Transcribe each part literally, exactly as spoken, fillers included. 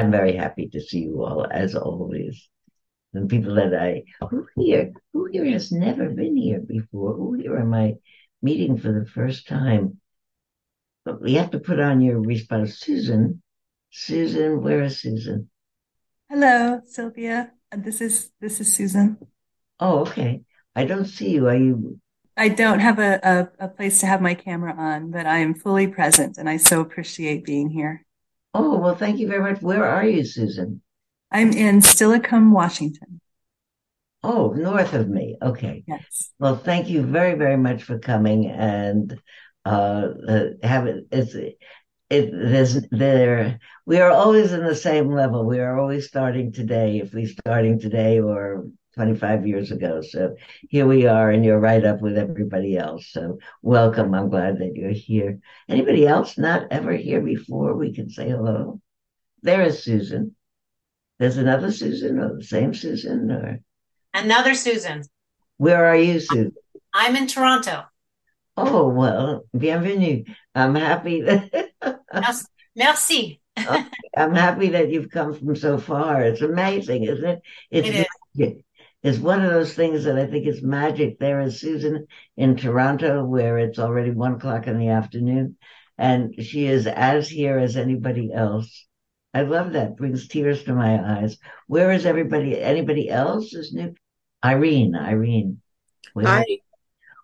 I'm very happy to see you all, as always. And people that I, who here, who here has never been here before? Who here am I meeting for the first time? But we have to put on your response. Susan, Susan, where is Susan? Hello, Sylvia. This is this is Susan. Oh, okay. I don't see you. Are you? I don't have a, a, a place to have my camera on, but I am fully present, and I so appreciate being here. Oh, well, thank you very much. Where are you, Susan? I'm in Steilacoom, Washington. Oh, north of me. Okay. Yes. Well, thank you very, very much for coming, and uh, uh, have it. It's it. There's there. We are always in the same level. We are always starting today. If we're starting today, or twenty-five years ago, so here we are, and you're right up with everybody else. So welcome. I'm glad that you're here. Anybody else not ever here before? We can say hello. There is Susan. There's another Susan, or the same Susan, or another Susan. Where are you, Susan? I'm in Toronto. Oh, well, bienvenue. I'm happy that Merci. Okay. I'm happy that you've come from so far. It's amazing, isn't it? It's it is. It's one of those things that I think is magic. There is Susan in Toronto, where it's already one o'clock in the afternoon, and she is as here as anybody else. I love that. Brings tears to my eyes. Where is everybody? Anybody else is new? Irene, Irene. Where, Hi.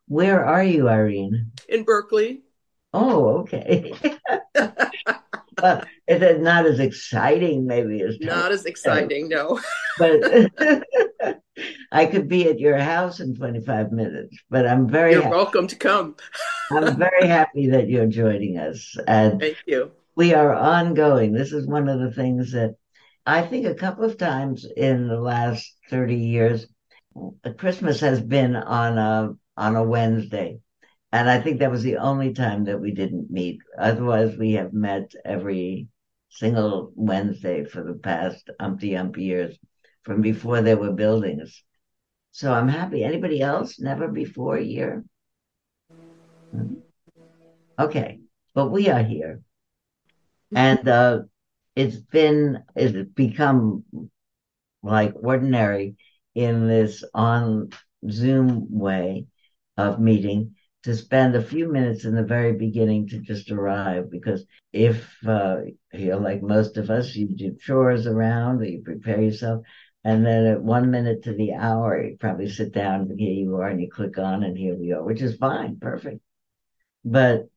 Where are you, Irene? In Berkeley. Oh, okay. Well, it's not as exciting, maybe. As not as exciting, no. But I could be at your house in twenty-five minutes. But I'm very. You're happy. Welcome to come. I'm very happy that you're joining us. And thank you. We are ongoing. This is one of the things that I think a couple of times in the last thirty years, Christmas has been on a on a Wednesday. And I think that was the only time that we didn't meet. Otherwise, we have met every single Wednesday for the past umpty ump years, from before there were buildings. So I'm happy. Anybody else? Never before here? Okay. But we are here. And uh, it's been, it's become like ordinary in this on Zoom way of meeting to spend a few minutes in the very beginning to just arrive. Because if uh, you're like most of us, you do chores around or you prepare yourself. And then at one minute to the hour, you probably sit down and here you are and you click on and here we are, which is fine. Perfect. But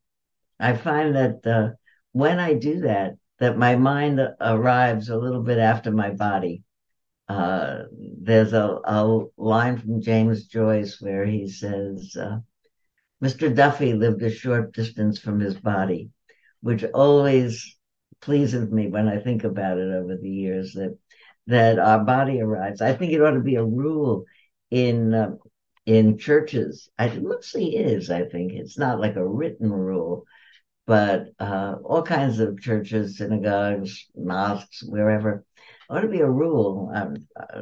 I find that, uh, when I do that, that my mind arrives a little bit after my body. Uh, there's a, a line from James Joyce where he says, uh, Mister Duffy lived a short distance from his body, which always pleases me when I think about it over the years, that that our body arrives. I think it ought to be a rule in uh, in churches. I, it mostly is, I think. It's not like a written rule. But uh, all kinds of churches, synagogues, mosques, wherever, ought to be a rule. Um, uh,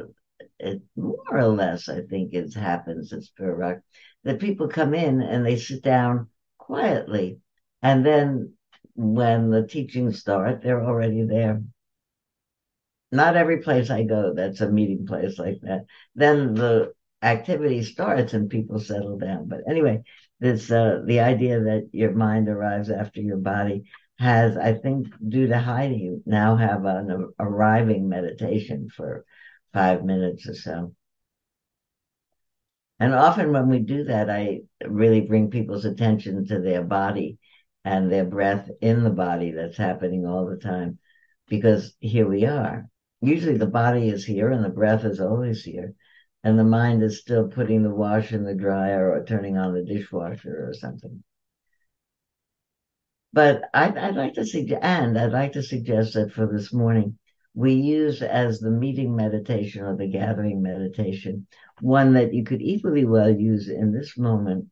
it more or less, I think, it happens at Spirit Rock, that people come in and they sit down quietly. And then when the teachings start, they're already there. Not every place I go that's a meeting place like that. Then the activity starts and people settle down. But anyway, this uh, the idea that your mind arrives after your body has, I think, due to Heidi, now have an arriving meditation for five minutes or so. And often when we do that, I really bring people's attention to their body and their breath in the body that's happening all the time, because here we are. Usually the body is here and the breath is always here. And the mind is still putting the wash in the dryer or turning on the dishwasher or something. But I'd, I'd like to suggest, and I'd like to suggest that for this morning, we use as the meeting meditation or the gathering meditation, one that you could equally well use in this moment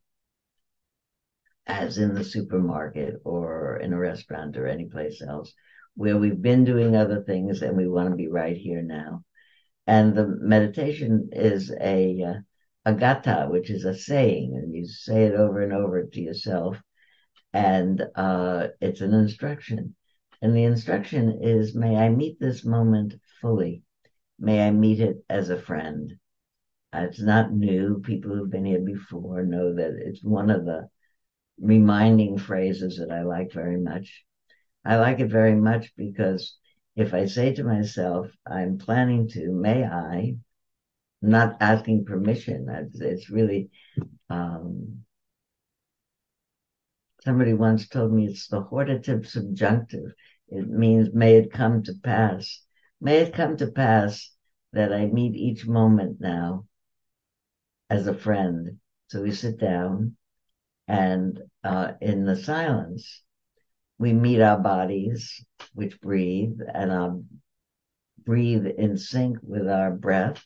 as in the supermarket or in a restaurant or any place else, where we've been doing other things and we want to be right here now. And the meditation is a, uh, a gatha, which is a saying, and you say it over and over to yourself. And uh, it's an instruction. And the instruction is, may I meet this moment fully. May I meet it as a friend. Uh, it's not new. People who've been here before know that it's one of the reminding phrases that I like very much. I like it very much because if I say to myself, I'm planning to, may I, not asking permission. It's really, um, somebody once told me it's the hortative subjunctive. It means, may it come to pass. May it come to pass that I meet each moment now as a friend. So we sit down and uh, in the silence, we meet our bodies, which breathe, and I'll breathe in sync with our breath.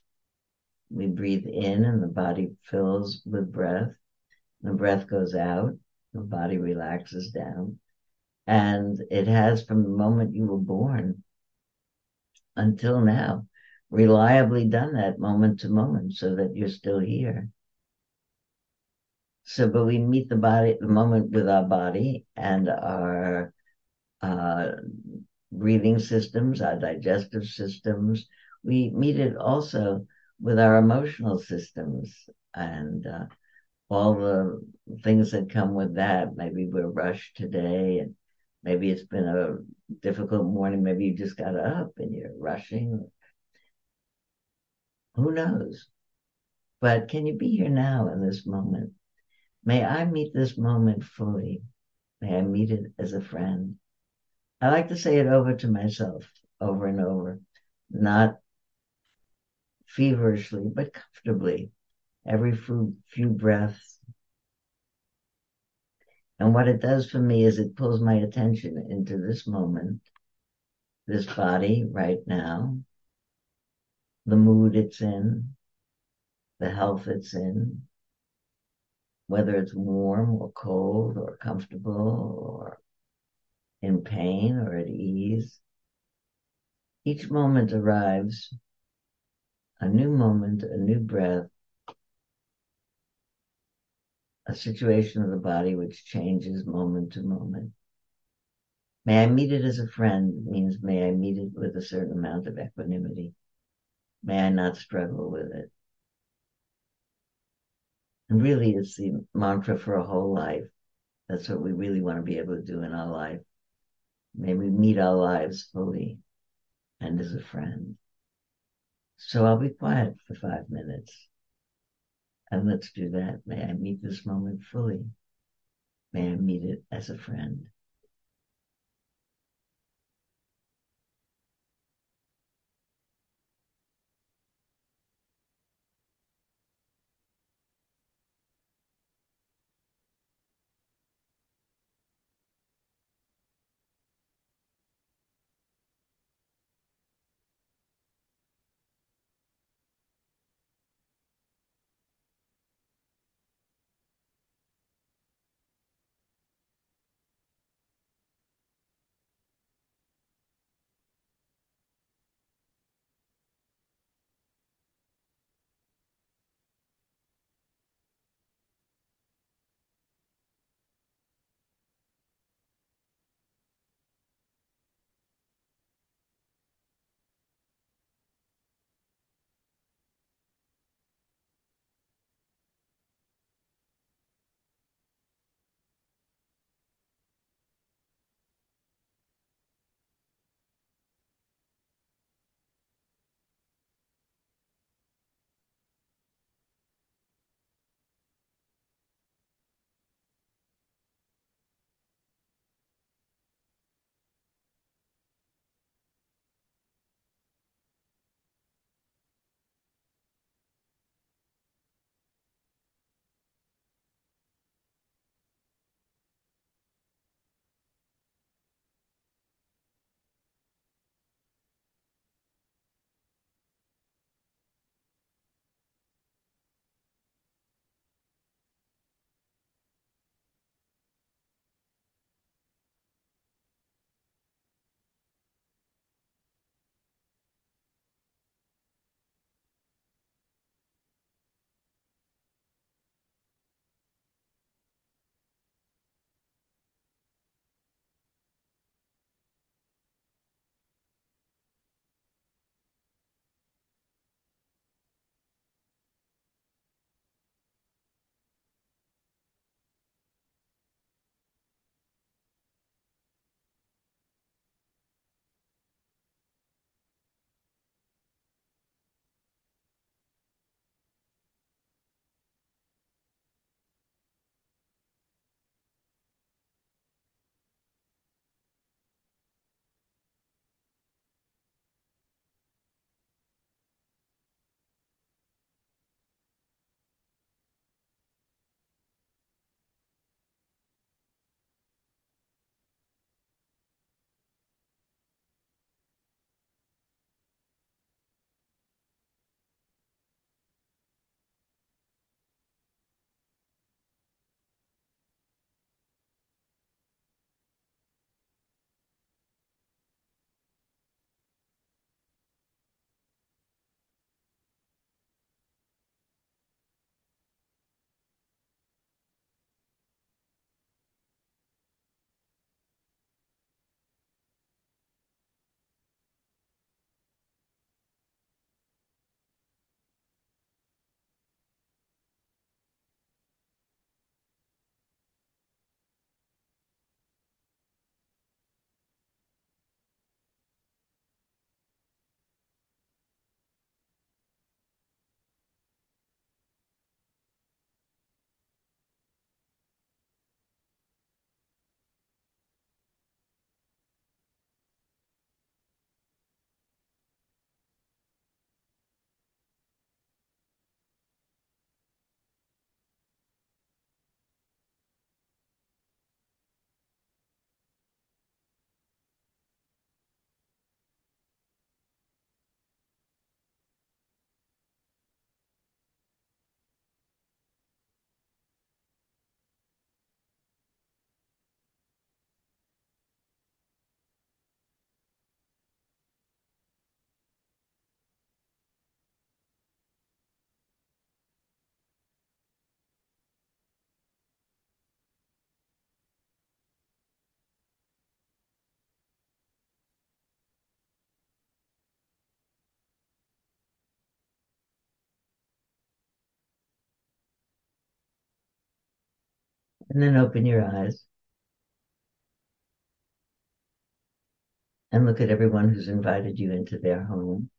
We breathe in and the body fills with breath. The breath goes out, the body relaxes down. And it has from the moment you were born until now, reliably done that moment to moment so that you're still here. So, but we meet the body, the moment with our body and our uh, breathing systems, our digestive systems. We meet it also with our emotional systems and uh, all the things that come with that. Maybe we're rushed today, and maybe it's been a difficult morning. Maybe you just got up and you're rushing. Who knows? But can you be here now in this moment? May I meet this moment fully. May I meet it as a friend. I like to say it over to myself, over and over, not feverishly, but comfortably, every few, few breaths. And what it does for me is it pulls my attention into this moment, this body right now, the mood it's in, the health it's in, whether it's warm or cold or comfortable or in pain or at ease. Each moment arrives, a new moment, a new breath, a situation of the body which changes moment to moment. May I meet it as a friend means may I meet it with a certain amount of equanimity. May I not struggle with it. And really, it's the mantra for a whole life. That's what we really want to be able to do in our life. May we meet our lives fully and as a friend. So I'll be quiet for five minutes. And let's do that. May I meet this moment fully. May I meet it as a friend. And then open your eyes and look at everyone who's invited you into their home.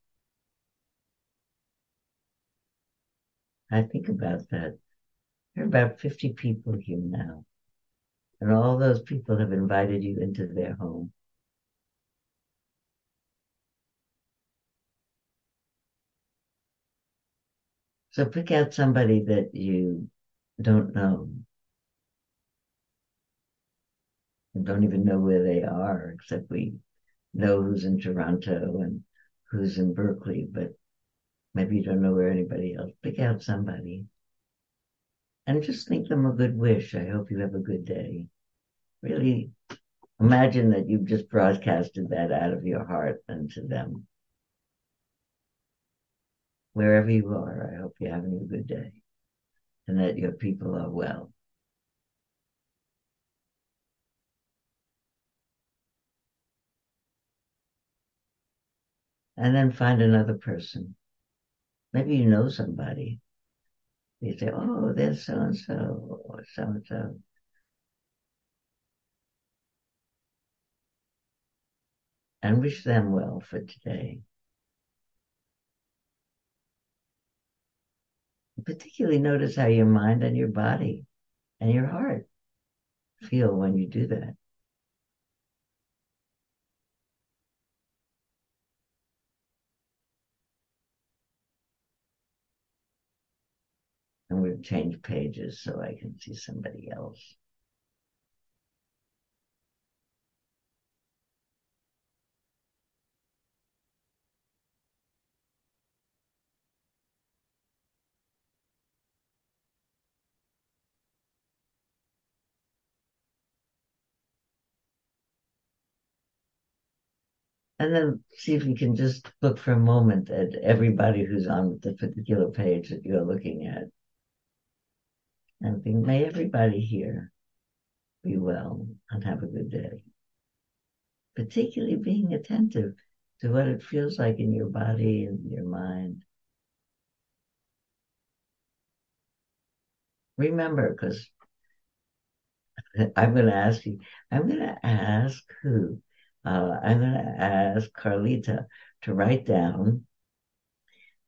I think about that. There are about fifty people here now, and all those people have invited you into their home. So pick out somebody that you don't know. And don't even know where they are, except we know who's in Toronto and who's in Berkeley, but maybe you don't know where anybody else. Pick out somebody. And just think them a good wish. I hope you have a good day. Really imagine that you've just broadcasted that out of your heart and to them. Wherever you are, I hope you're having a good day and that your people are well. And then find another person. Maybe you know somebody. You say, oh, there's so-and-so or so-and-so. And wish them well for today. Particularly notice how your mind and your body and your heart feel when you do that. And we've changed pages so I can see somebody else. And then see if you can just look for a moment at everybody who's on the particular page that you're looking at. And think, may everybody here be well and have a good day. Particularly being attentive to what it feels like in your body and your mind. Remember, because I'm going to ask you, I'm going to ask who? Uh, I'm going to ask Carlita to write down.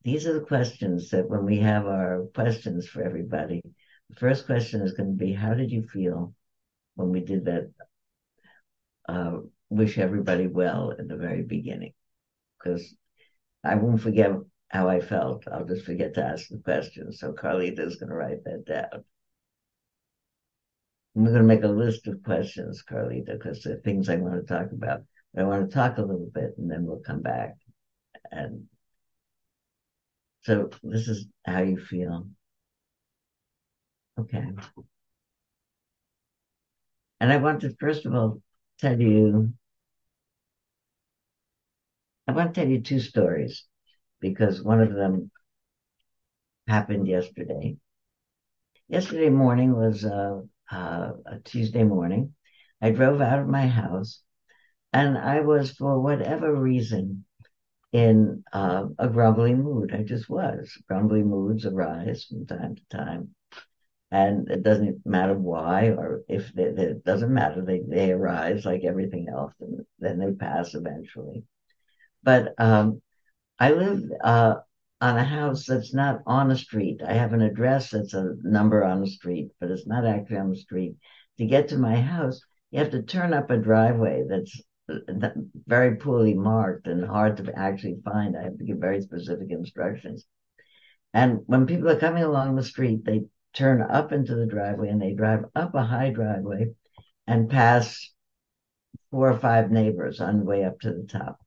These are the questions that when we have our questions for everybody, the first question is going to be, how did you feel when we did that uh, wish everybody well in the very beginning? Because I won't forget how I felt. I'll just forget to ask the question. So Carlita is going to write that down. And we're going to make a list of questions, Carlita, because there are things I want to talk about. But I want to talk a little bit, and then we'll come back. And so this is how you feel. Okay. And I want to, first of all, tell you, I want to tell you two stories, because one of them happened yesterday. Yesterday morning was uh, uh, a Tuesday morning. I drove out of my house, and I was, for whatever reason, in uh, a grumbly mood. I just was. Grumbly moods arise from time to time. And it doesn't matter why, or if they, they, it doesn't matter, they, they arise like everything else, and then they pass eventually. But um, I live uh, on a house that's not on a street. I have an address that's a number on the street, but it's not actually on the street. To get to my house, you have to turn up a driveway that's very poorly marked and hard to actually find. I have to give very specific instructions. And when people are coming along the street, they turn up into the driveway, and they drive up a high driveway and pass four or five neighbors on the way up to the top.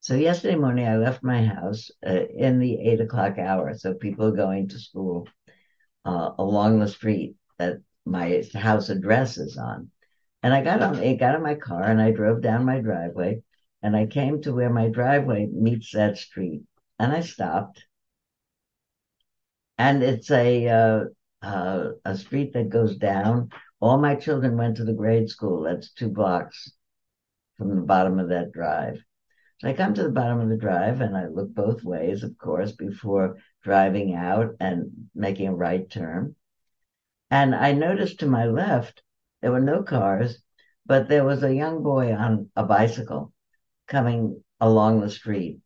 So yesterday morning, I left my house uh, in the eight o'clock hour. So people are going to school uh, along the street that my house address is on. And I got on, I got in my car, and I drove down my driveway, and I came to where my driveway meets that street. And I stopped. And it's a uh, uh, a street that goes down. All my children went to the grade school. That's two blocks from the bottom of that drive. So I come to the bottom of the drive, and I look both ways, of course, before driving out and making a right turn. And I noticed to my left, there were no cars, but there was a young boy on a bicycle coming along the street.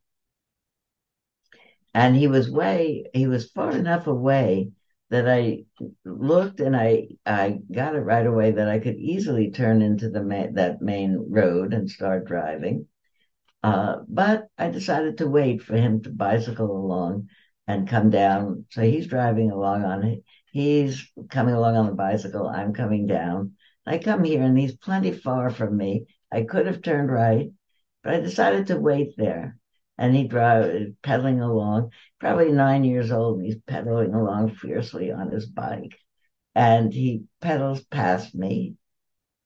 And he was way, he was far enough away that I looked and I I got it right away that I could easily turn into the ma- that main road and start driving. Uh, but I decided to wait for him to bicycle along and come down. So he's driving along on it. He's coming along on the bicycle. I'm coming down. I come here and he's plenty far from me. I could have turned right, but I decided to wait there. And he drives, pedaling along, probably nine years old, and he's pedaling along fiercely on his bike. And he pedals past me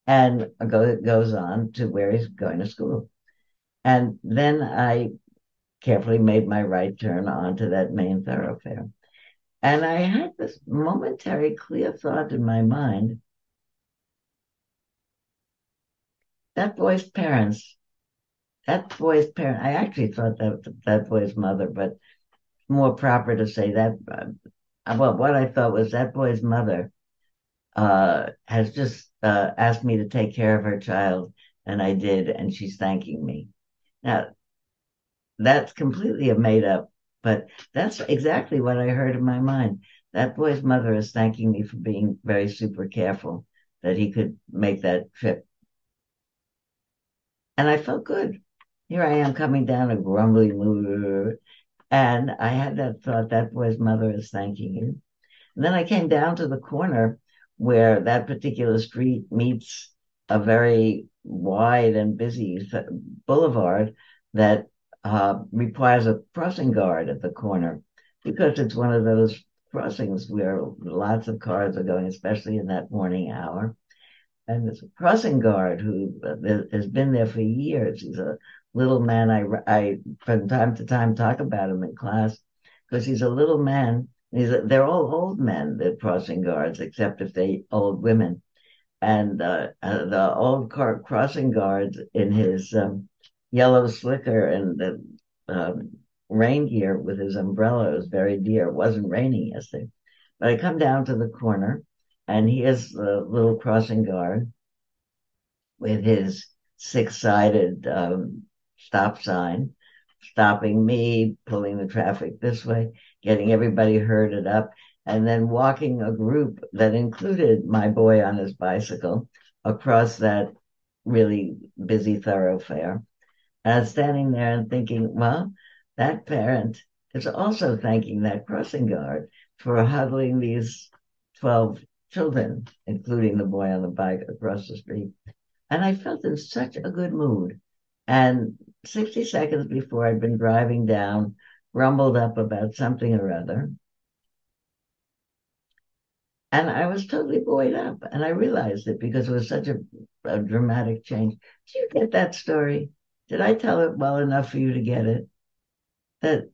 and go, goes on to where he's going to school. And then I carefully made my right turn onto that main thoroughfare. And I had this momentary clear thought in my mind. That boy's parents... That boy's parent, I actually thought that that boy's mother, but more proper to say that, uh, well, what I thought was that boy's mother uh, has just uh, asked me to take care of her child, and I did, and she's thanking me. Now, that's completely a made-up, but that's exactly what I heard in my mind. That boy's mother is thanking me for being very super careful that he could make that trip. And I felt good. Here I am coming down a grumbly mood. And I had that thought, that boy's mother is thanking you. And then I came down to the corner where that particular street meets a very wide and busy boulevard that uh, requires a crossing guard at the corner, because it's one of those crossings where lots of cars are going, especially in that morning hour. And there's a crossing guard who has been there for years. He's a little man. I, I from time to time, talk about him in class because he's a little man. He's a, they're all old men, the crossing guards, except if they're old women. And uh, uh, the old car crossing guards in his um, yellow slicker and the um, rain gear with his umbrella is very dear. It wasn't raining yesterday. But I come down to the corner. And here's the little crossing guard with his six-sided um, stop sign, stopping me, pulling the traffic this way, getting everybody herded up, and then walking a group that included my boy on his bicycle across that really busy thoroughfare. And I was standing there and thinking, well, that parent is also thanking that crossing guard for huddling these twelve children, including the boy on the bike across the street. And I felt in such a good mood. And sixty seconds before, I'd been driving down, rumbled up about something or other. And I was totally buoyed up. And I realized it because it was such a, a dramatic change. Do you get that story? Did I tell it well enough for you to get it? That,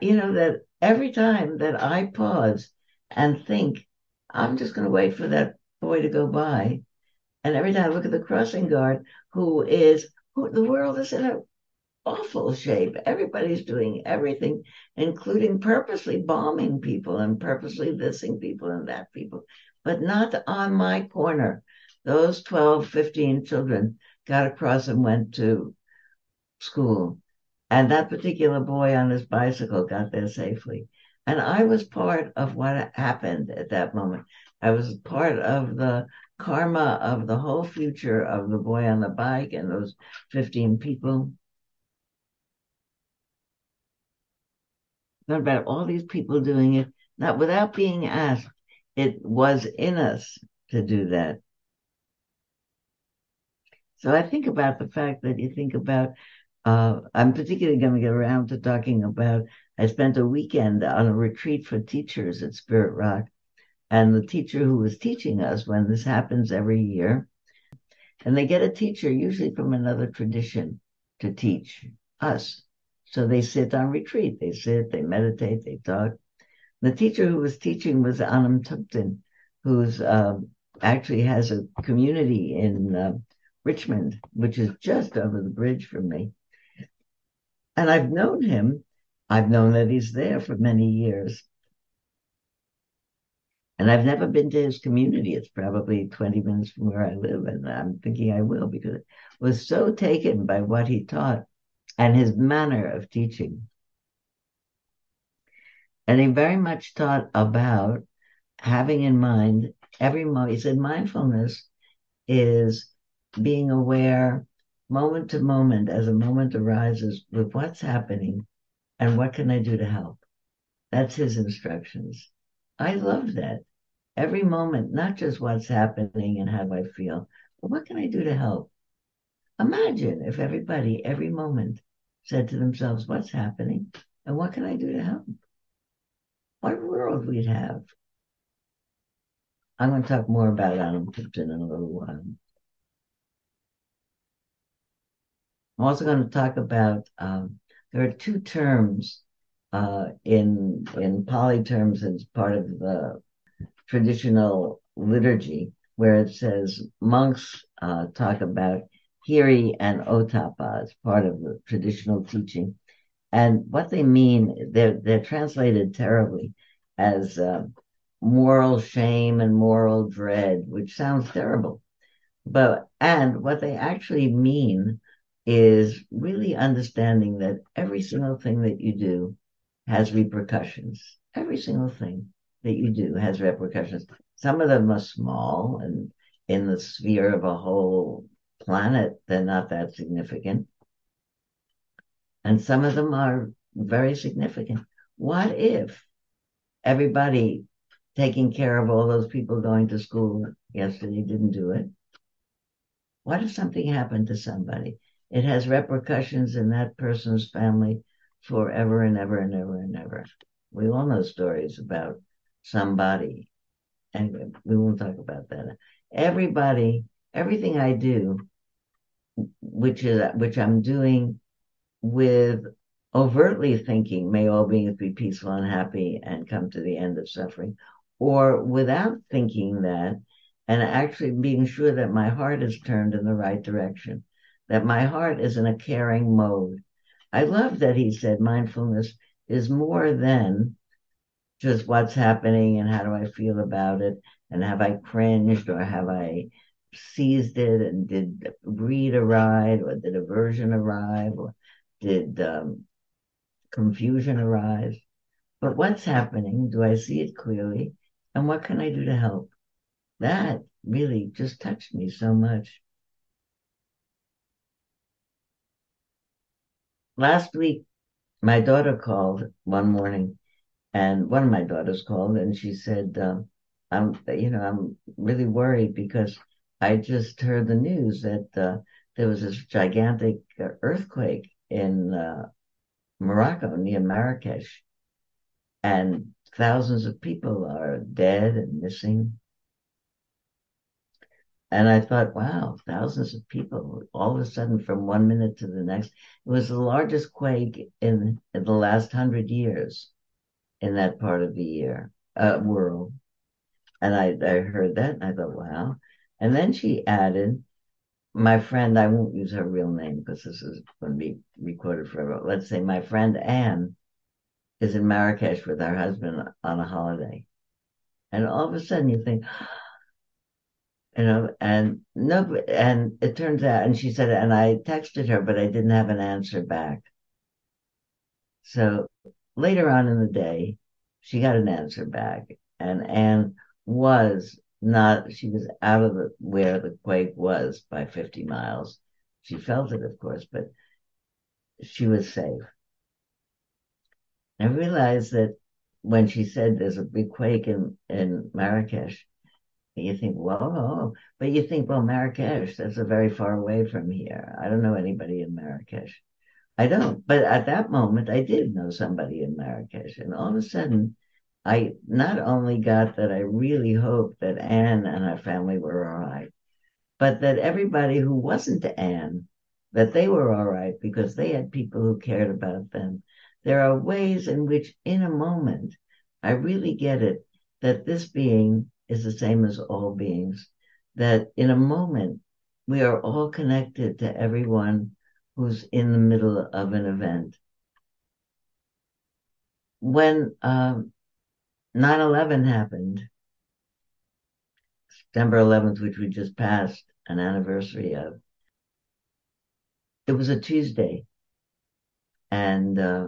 you know, that every time that I pause and think, I'm just going to wait for that boy to go by. And every time I look at the crossing guard, who is, who, the world is in an awful shape. Everybody's doing everything, including purposely bombing people and purposely thising people and that people, but not on my corner. Those twelve, fifteen children got across and went to school. And that particular boy on his bicycle got there safely. And I was part of what happened at that moment. I was part of the karma of the whole future of the boy on the bike and those fifteen people. Not about all these people doing it, not without being asked. It was in us to do that. So I think about the fact that you think about, uh, I'm particularly going to get around to talking about, I spent a weekend on a retreat for teachers at Spirit Rock, and the teacher who was teaching us when this happens every year, and they get a teacher usually from another tradition to teach us. So they sit on retreat. They sit, they meditate, they talk. The teacher who was teaching was Anam Thupten, who's uh, actually has a community in uh, Richmond, which is just over the bridge from me. And I've known him. I've known that he's there for many years. And I've never been to his community. It's probably twenty minutes from where I live, and I'm thinking I will, because I was so taken by what he taught and his manner of teaching. And he very much taught about having in mind every moment. He said mindfulness is being aware moment to moment as a moment arises with what's happening and what can I do to help. That's his instructions. I love that. Every moment, not just what's happening and how I feel, but what can I do to help? Imagine if everybody, every moment, said to themselves, what's happening and what can I do to help? What world we'd have. I'm going to talk more about Anam Thupten in a little while. I'm also going to talk about, um, there are two terms Uh, in in Pali terms, as part of the traditional liturgy, where it says monks uh, talk about hiri and otapa as part of the traditional teaching, and what they mean, they're they're translated terribly as uh, moral shame and moral dread, which sounds terrible, but and what they actually mean is really understanding that every single thing that you do has repercussions. Every single thing that you do has repercussions. Some of them are small, and in the sphere of a whole planet, they're not that significant. And some of them are very significant. What if everybody taking care of all those people going to school yesterday didn't do it? What if something happened to somebody? It has repercussions in that person's family forever and ever and ever and ever. We all know stories about somebody, and we won't talk about that. Everybody, everything I do, which is which I'm doing with overtly thinking, may all beings be peaceful and happy and come to the end of suffering, or without thinking that, and actually being sure that my heart is turned in the right direction, that my heart is in a caring mode. I love that he said mindfulness is more than just what's happening and how do I feel about it and have I cringed or have I seized it and did greed arrive or did aversion arrive or did um, confusion arise. But what's happening? Do I see it clearly? And what can I do to help? That really just touched me so much. Last week, my daughter called one morning, and one of my daughters called, and she said, uh, "I'm, you know, I'm really worried because I just heard the news that uh, there was this gigantic earthquake in uh, Morocco near Marrakesh, and thousands of people are dead and missing." And I thought, wow, thousands of people, all of a sudden, from one minute to the next. It was the largest quake in, in the last hundred years in that part of the year, uh, world. And I, I heard that, and I thought, wow. And then she added, my friend, I won't use her real name because this is going to be recorded forever. Let's say my friend Anne is in Marrakesh with her husband on a holiday. And all of a sudden you think, You know, and no, and it turns out, and she said, and I texted her, but I didn't have an answer back. So later on in the day, she got an answer back, and Anne was not, she was out of the, where the quake was by fifty miles. She felt it, of course, but she was safe. I realized that when she said there's a big quake in, in Marrakesh, you think, whoa, but you think, well, Marrakesh, that's a very far away from here. I don't know anybody in Marrakesh. I don't. But at that moment, I did know somebody in Marrakesh. And all of a sudden, I not only got that I really hoped that Anne and her family were all right, but that everybody who wasn't Anne, that they were all right because they had people who cared about them. There are ways in which, in a moment, I really get it, that this being is the same as all beings, that in a moment, we are all connected to everyone who's in the middle of an event. When um, nine eleven happened, September eleventh, which we just passed an anniversary of. It was a Tuesday, and uh,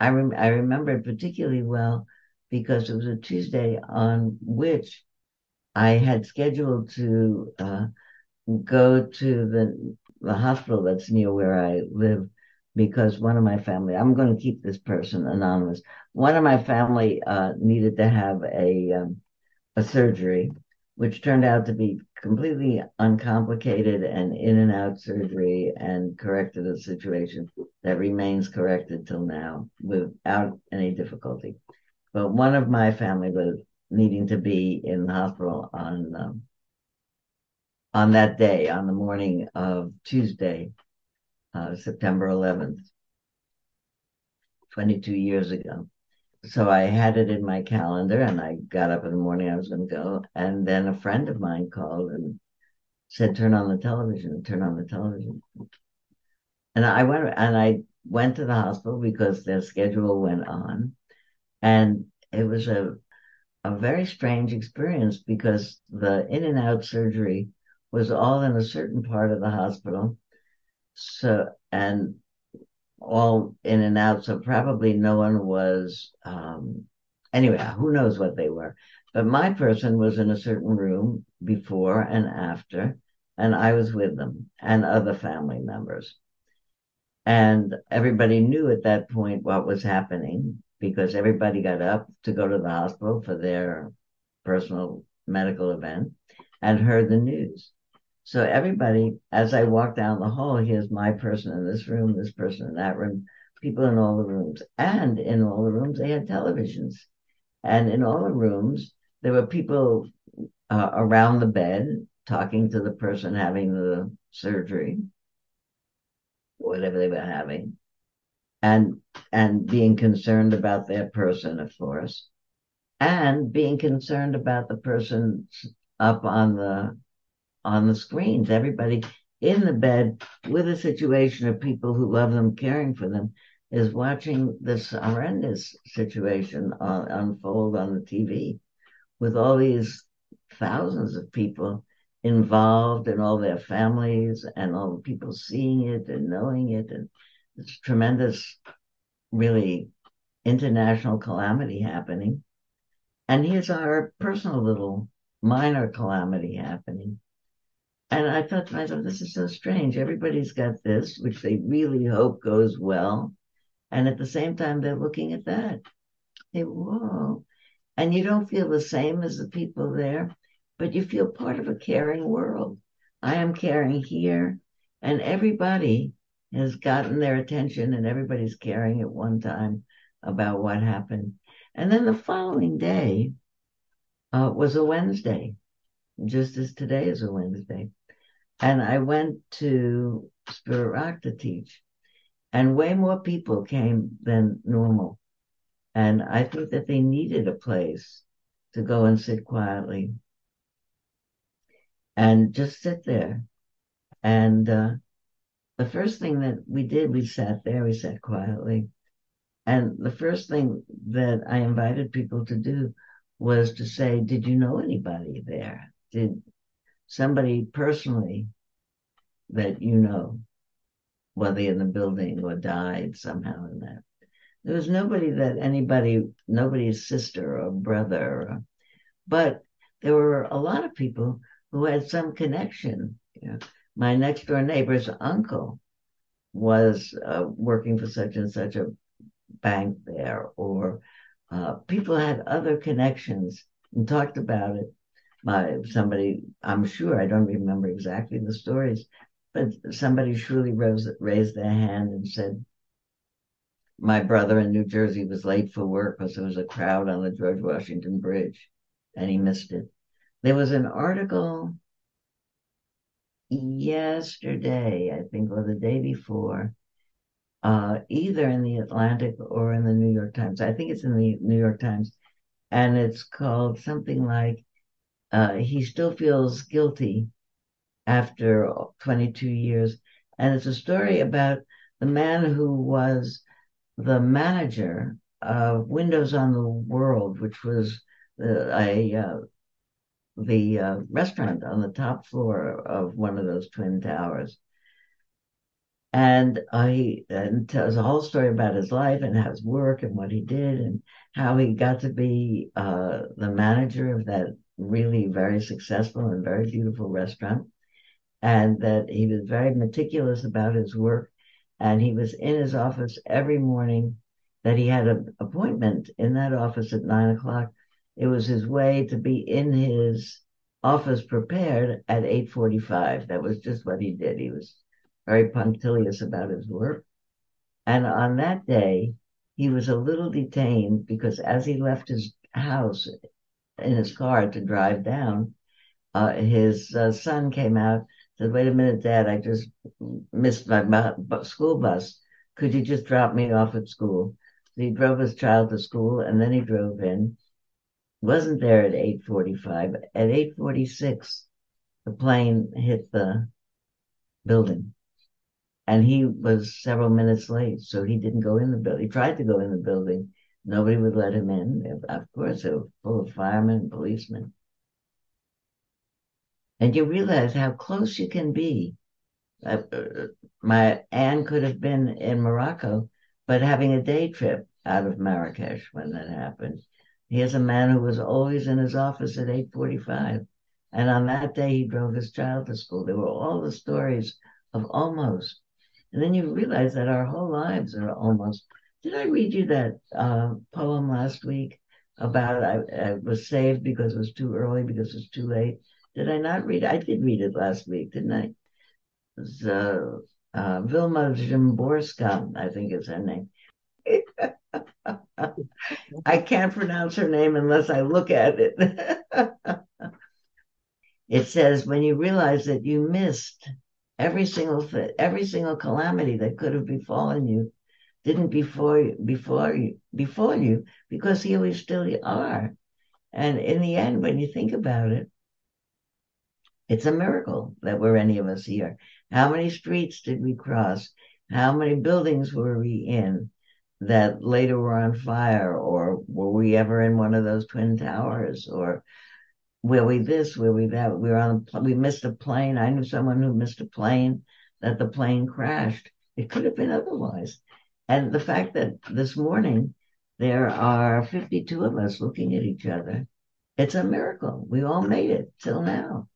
I, rem- I remember it particularly well because it was a Tuesday on which I had scheduled to uh, go to the, the hospital that's near where I live, because one of my family, I'm going to keep this person anonymous, one of my family uh, needed to have a um, a surgery, which turned out to be completely uncomplicated and in and out surgery, and corrected a situation that remains corrected till now without any difficulty. But one of my family was needing to be in the hospital on um, on that day, on the morning of Tuesday, uh, September eleventh, twenty-two years ago. So I had it in my calendar, and I got up in the morning, I was going to go. And then a friend of mine called and said, turn on the television, turn on the television. And I went and I went to the hospital because their schedule went on. And it was a, a very strange experience because the in and out surgery was all in a certain part of the hospital. So, and all in and out, so probably no one was, um, anyway, who knows what they were. But my person was in a certain room before and after, and I was with them and other family members. And everybody knew at that point what was happening because everybody got up to go to the hospital for their personal medical event and heard the news. So everybody, as I walk down the hall, here's my person in this room, this person in that room, people in all the rooms. And in all the rooms, they had televisions. And in all the rooms, there were people uh, around the bed talking to the person having the surgery, whatever they were having, and and being concerned about their person, of course, and being concerned about the person up on the on the screens, everybody in the bed with a situation of people who love them, caring for them, is watching this horrendous situation uh, unfold on the T V with all these thousands of people involved and all their families and all the people seeing it and knowing it. And this tremendous, really international calamity happening. And here's our personal little minor calamity happening. And I thought to myself, this is so strange. Everybody's got this, which they really hope goes well. And at the same time, they're looking at that. They, whoa. And you don't feel the same as the people there, but you feel part of a caring world. I am caring here. And everybody has gotten their attention, and everybody's caring at one time about what happened. And then the following day uh, was a Wednesday, just as today is a Wednesday. And I went to Spirit Rock to teach, and way more people came than normal. And I think that they needed a place to go and sit quietly and just sit there. And uh, the first thing that we did, we sat there, we sat quietly. And the first thing that I invited people to do was to say, did you know anybody there? Did somebody personally that you know, whether in the building or died somehow in that? There was nobody that anybody, nobody's sister or brother, or, but there were a lot of people who had some connection. You know, my next door neighbor's uncle was uh, working for such and such a bank there, or uh, people had other connections and talked about it. My somebody, I'm sure, I don't remember exactly the stories, but somebody surely rose, raised their hand and said, my brother in New Jersey was late for work because there was a crowd on the George Washington Bridge, and he missed it. There was an article yesterday, I think, or the day before, uh, either in the Atlantic or in the New York Times. I think it's in the New York Times, and it's called something like, Uh, he still feels guilty after twenty-two years. And it's a story about the man who was the manager of Windows on the World, which was uh, a uh, the uh, restaurant on the top floor of one of those twin towers. And I and tells a whole story about his life and his work and what he did and how he got to be uh, the manager of that really very successful and very beautiful restaurant, and that he was very meticulous about his work, and he was in his office every morning, that he had an appointment in that office at nine o'clock. It was his way to be in his office prepared at eight forty-five. That was just what he did. He was very punctilious about his work. And on that day, he was a little detained because as he left his house in his car to drive down, uh, his uh, son came out, said, "Wait a minute, Dad, I just missed my bu- school bus. Could you just drop me off at school?" So he drove his child to school, and then he drove in. Wasn't there at eight forty-five. At eight forty-six, the plane hit the building, and he was several minutes late, so he didn't go in the building. He tried to go in the building. Nobody would let him in. Of course, they were full of firemen and policemen. And you realize how close you can be. Uh, my Anne could have been in Morocco, but having a day trip out of Marrakesh when that happened. Here's a man who was always in his office at eight forty-five. And on that day, he drove his child to school. There were all the stories of almost. And then you realize that our whole lives are almost. Did I read you that uh, poem last week about I, I was saved because it was too early, because it was too late? Did I not read it? I did read it last week, didn't I? It was, uh, uh, Wisława Szymborska, I think is her name. I can't pronounce her name unless I look at it. It says, when you realize that you missed every single every single calamity that could have befallen you, didn't before before you before you because here we still are. And in the end, when you think about it, it's a miracle that we're any of us here. How many streets did we cross? How many buildings were we in that later were on fire, or were we ever in one of those twin towers, or were we this, were we that, we were on a, we missed a plane. I knew someone who missed a plane, that the plane crashed. It could have been otherwise. And the fact that this morning there are fifty-two of us looking at each other, it's a miracle. We all made it till now.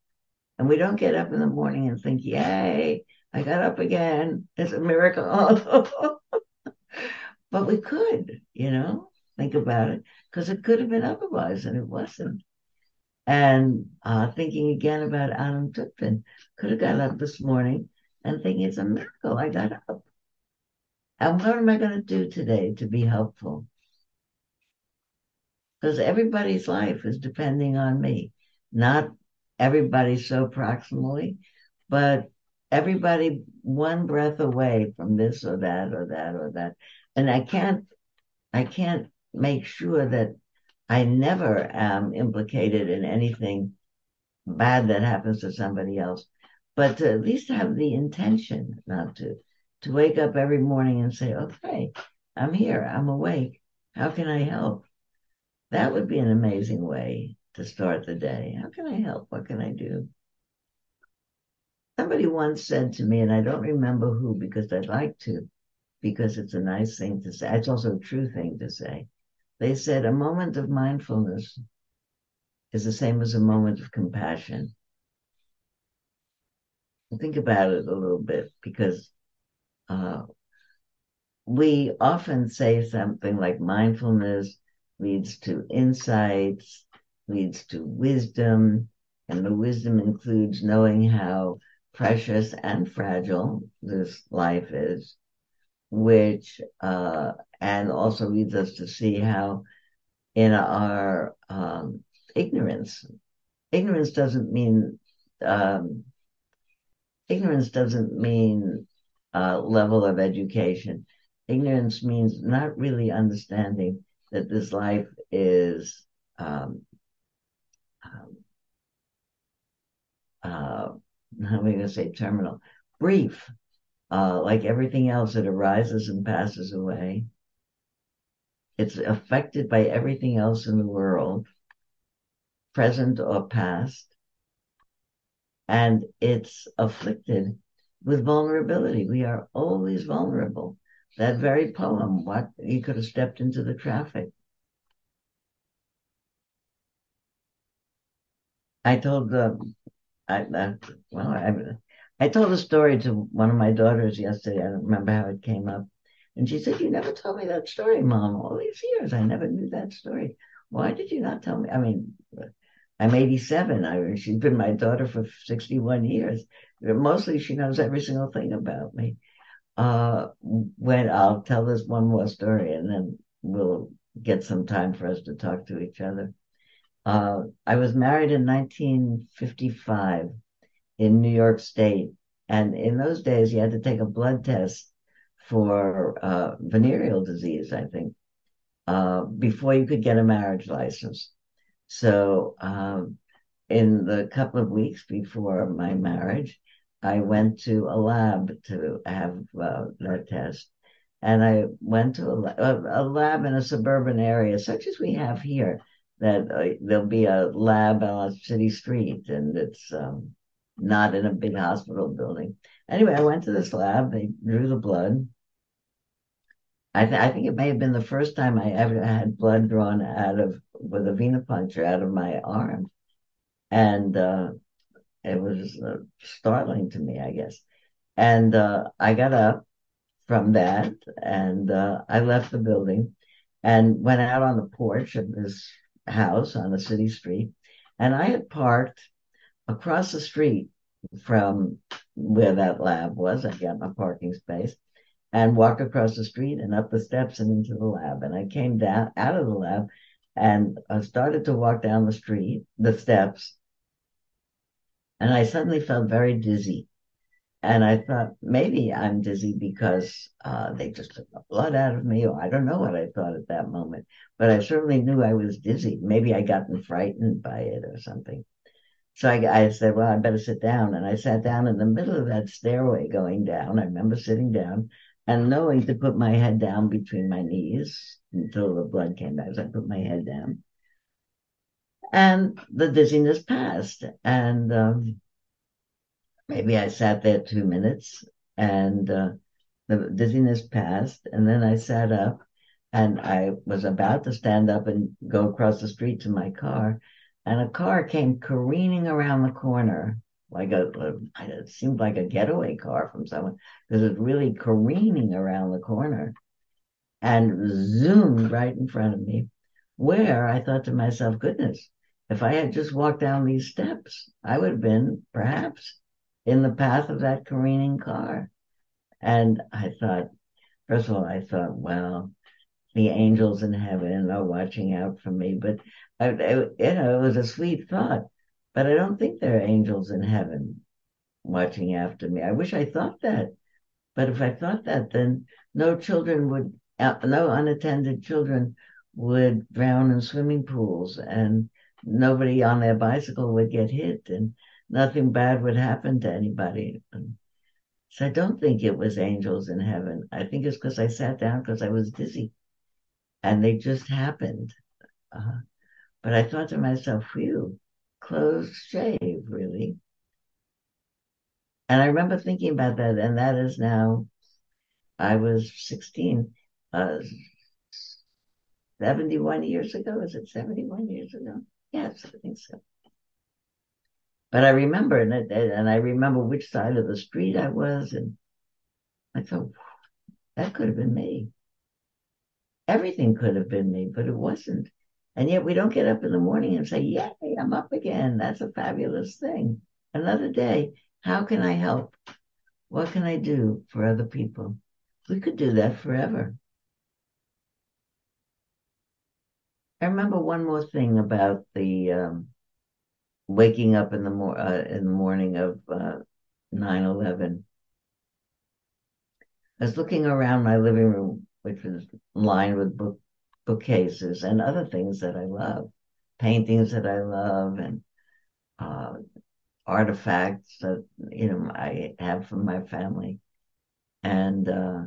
And we don't get up in the morning and think, yay, I got up again. It's a miracle. But we could, you know, think about it, because it could have been otherwise, and it wasn't. And uh, thinking again about Anam Thupten, could have got up this morning and thinking it's a miracle I got up. And what am I going to do today to be helpful? Because everybody's life is depending on me. Not everybody so proximally, but everybody one breath away from this or that or that or that. And I can't, I can't make sure that I never am implicated in anything bad that happens to somebody else, but to at least have the intention not to, to wake up every morning and say, okay, I'm here, I'm awake, how can I help? That would be an amazing way to start the day. How can I help? What can I do? Somebody once said to me, and I don't remember who, because I'd like to, because it's a nice thing to say. It's also a true thing to say. They said, a moment of mindfulness is the same as a moment of compassion. Think about it a little bit, because uh, we often say something like mindfulness leads to insights, leads to wisdom, and the wisdom includes knowing how precious and fragile this life is, which, uh, and also leads us to see how in our um, ignorance, ignorance doesn't mean, um, ignorance doesn't mean uh, level of education. Ignorance means not really understanding that this life is um, um, uh, how am I going to say terminal? Brief. Uh, like everything else that arises and passes away. It's affected by everything else in the world. present or past, and it's afflicted with vulnerability. We are always vulnerable. That very poem, what he could have stepped into the traffic. I told the, I, I well, I, I told a story to one of my daughters yesterday. I don't remember how it came up, and she said, "You never told me that story, Mom. All these years, I never knew that story. Why did you not tell me?" I mean, I'm eighty-seven. I she's been my daughter for sixty-one years. Mostly, she knows every single thing about me. Uh, when I'll tell this one more story, and then we'll get some time for us to talk to each other. Uh, I was married in nineteen fifty-five in New York State. And in those days, you had to take a blood test for uh, venereal disease, I think, uh, before you could get a marriage license. So um, in the couple of weeks before my marriage, I went to a lab to have uh, that test. And I went to a, la- a lab in a suburban area, such as we have here. That uh, there'll be a lab on a city street, and it's um, not in a big hospital building. Anyway, I went to this lab. They drew the blood. I, th- I think it may have been the first time I ever had blood drawn out of, with a venipuncture, out of my arm. And uh, it was uh, startling to me, I guess. And uh, I got up from that, and uh, I left the building and went out on the porch of this house on a city street, and I had parked across the street from where that lab was. I got my parking space and walked across the street and up the steps and into the lab. And I came down out of the lab and I started to walk down the street, the steps, and I suddenly felt very dizzy. And I thought, maybe I'm dizzy because uh, they just took the blood out of me, or I don't know what I thought at that moment. But I certainly knew I was dizzy. Maybe I gotten frightened by it or something. So I, I said, well, I better sit down. And I sat down in the middle of that stairway going down. I remember sitting down and knowing to put my head down between my knees until the blood came out. So I put my head down. And the dizziness passed. And Um, Maybe I sat there two minutes and uh, the dizziness passed. And then I sat up and I was about to stand up and go across the street to my car. And a car came careening around the corner, like a, it seemed like a getaway car from someone, because it was really careening around the corner and zoomed right in front of me, where I thought to myself, goodness, if I had just walked down these steps, I would have been perhaps in the path of that careening car. And I thought, first of all, I thought, well, the angels in heaven are watching out for me. But, I, I, you know, it was a sweet thought. But I don't think there are angels in heaven watching after me. I wish I thought that. But if I thought that, then no children would, no unattended children would drown in swimming pools, and nobody on their bicycle would get hit, and nothing bad would happen to anybody. So I don't think it was angels in heaven. I think it's because I sat down because I was dizzy. And they just happened. Uh, but I thought to myself, phew, closed shave, really. And I remember thinking about that. And that is now, I was sixteen. Uh, seventy-one years ago. Is it seventy-one years ago? Yes, I think so. But I remember, and I, and I remember which side of the street I was, and I thought, that could have been me. Everything could have been me, but it wasn't. And yet we don't get up in the morning and say, yay, I'm up again. That's a fabulous thing. Another day, how can I help? What can I do for other people? We could do that forever. I remember one more thing about the Um, waking up in the mor- uh, in the morning of uh, nine eleven. I was looking around my living room, which was lined with book bookcases and other things that I love, paintings that I love, and uh, artifacts that, you know, I have from my family. And uh,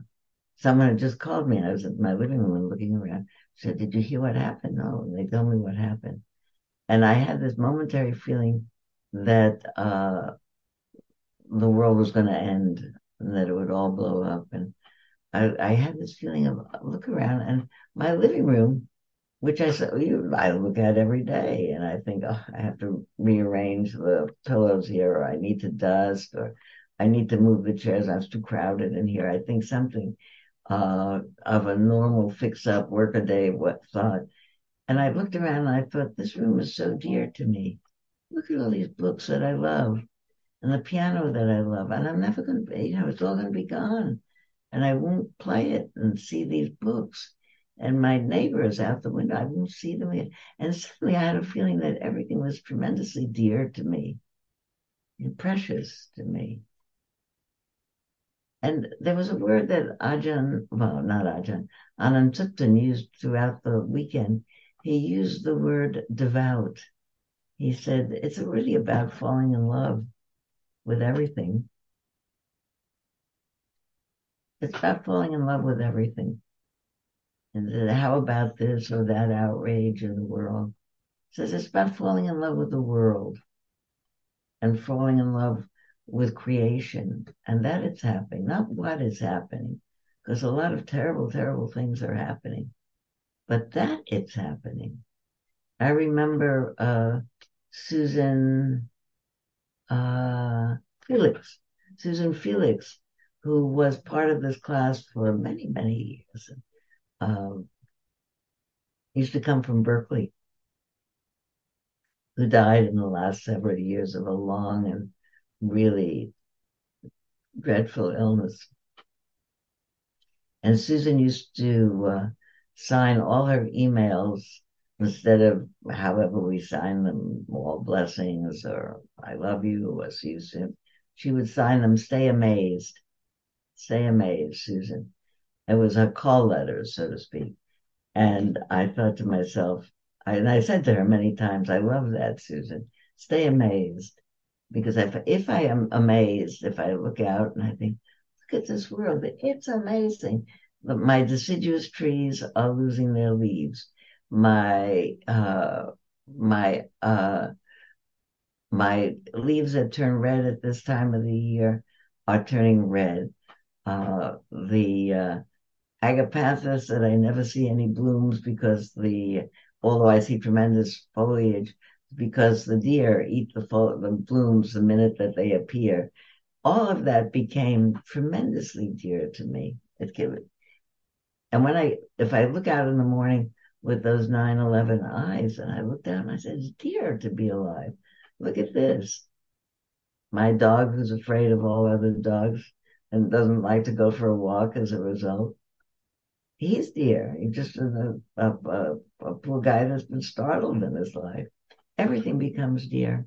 someone had just called me, and I was in my living room looking around. She said, "Did you hear what happened?" No, and they told me what happened. And I had this momentary feeling that uh, the world was going to end and that it would all blow up. And I, I had this feeling of look around, and my living room, which I said, I look at every day, and I think, oh, I have to rearrange the pillows here, or I need to dust, or I need to move the chairs. I'm too crowded in here. I think something uh, of a normal fix-up, work-a-day thought. And I looked around, and I thought, this room is so dear to me. Look at all these books that I love, and the piano that I love, and I'm never going to, you know, it's all going to be gone, and I won't play it and see these books. And my neighbor is out the window. I won't see them again. And suddenly I had a feeling that everything was tremendously dear to me and precious to me. And there was a word that Ajahn, well, not Ajahn, Anam Thupten used throughout the weekend. He used the word devout. He said, it's really about falling in love with everything. It's about falling in love with everything. And how about this or that outrage in the world? It says it's about falling in love with the world and falling in love with creation and that it's happening, not what is happening, because a lot of terrible, terrible things are happening, but that it's happening. I remember uh, Susan uh, Felix, Susan Felix, who was part of this class for many, many years. Um, used to come from Berkeley, who died in the last several years of a long and really dreadful illness. And Susan used to uh, sign all her emails instead of however we sign them, all blessings or I love you or see you soon. She would sign them, stay amazed, stay amazed, Susan. It was her call letters, so to speak. And I thought to myself, I, and I said to her many times, I love that, Susan. Stay amazed. Because if, if I am amazed, if I look out and I think, look at this world, it's amazing. My deciduous trees are losing their leaves. My, uh, my, uh, my leaves that turn red at this time of the year are turning red. Uh, the, uh, Agapanthus that I never see any blooms because the, although I see tremendous foliage, because the deer eat the, fo- the blooms the minute that they appear. All of that became tremendously dear to me. It gave it. And when I, if I look out in the morning with those nine eleven eyes and I look down and I said, it's dear to be alive. Look at this. My dog who's afraid of all other dogs and doesn't like to go for a walk as a result. He's dear. He's just a, a, a, a poor guy that's been startled in his life. Everything becomes dear.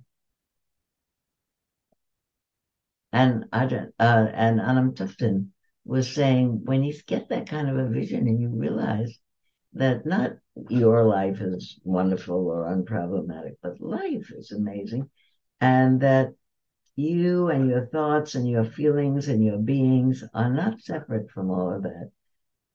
And Ajahn, uh, and Anam Thupten was saying, when you get that kind of a vision and you realize that not your life is wonderful or unproblematic, but life is amazing, and that you and your thoughts and your feelings and your beings are not separate from all of that.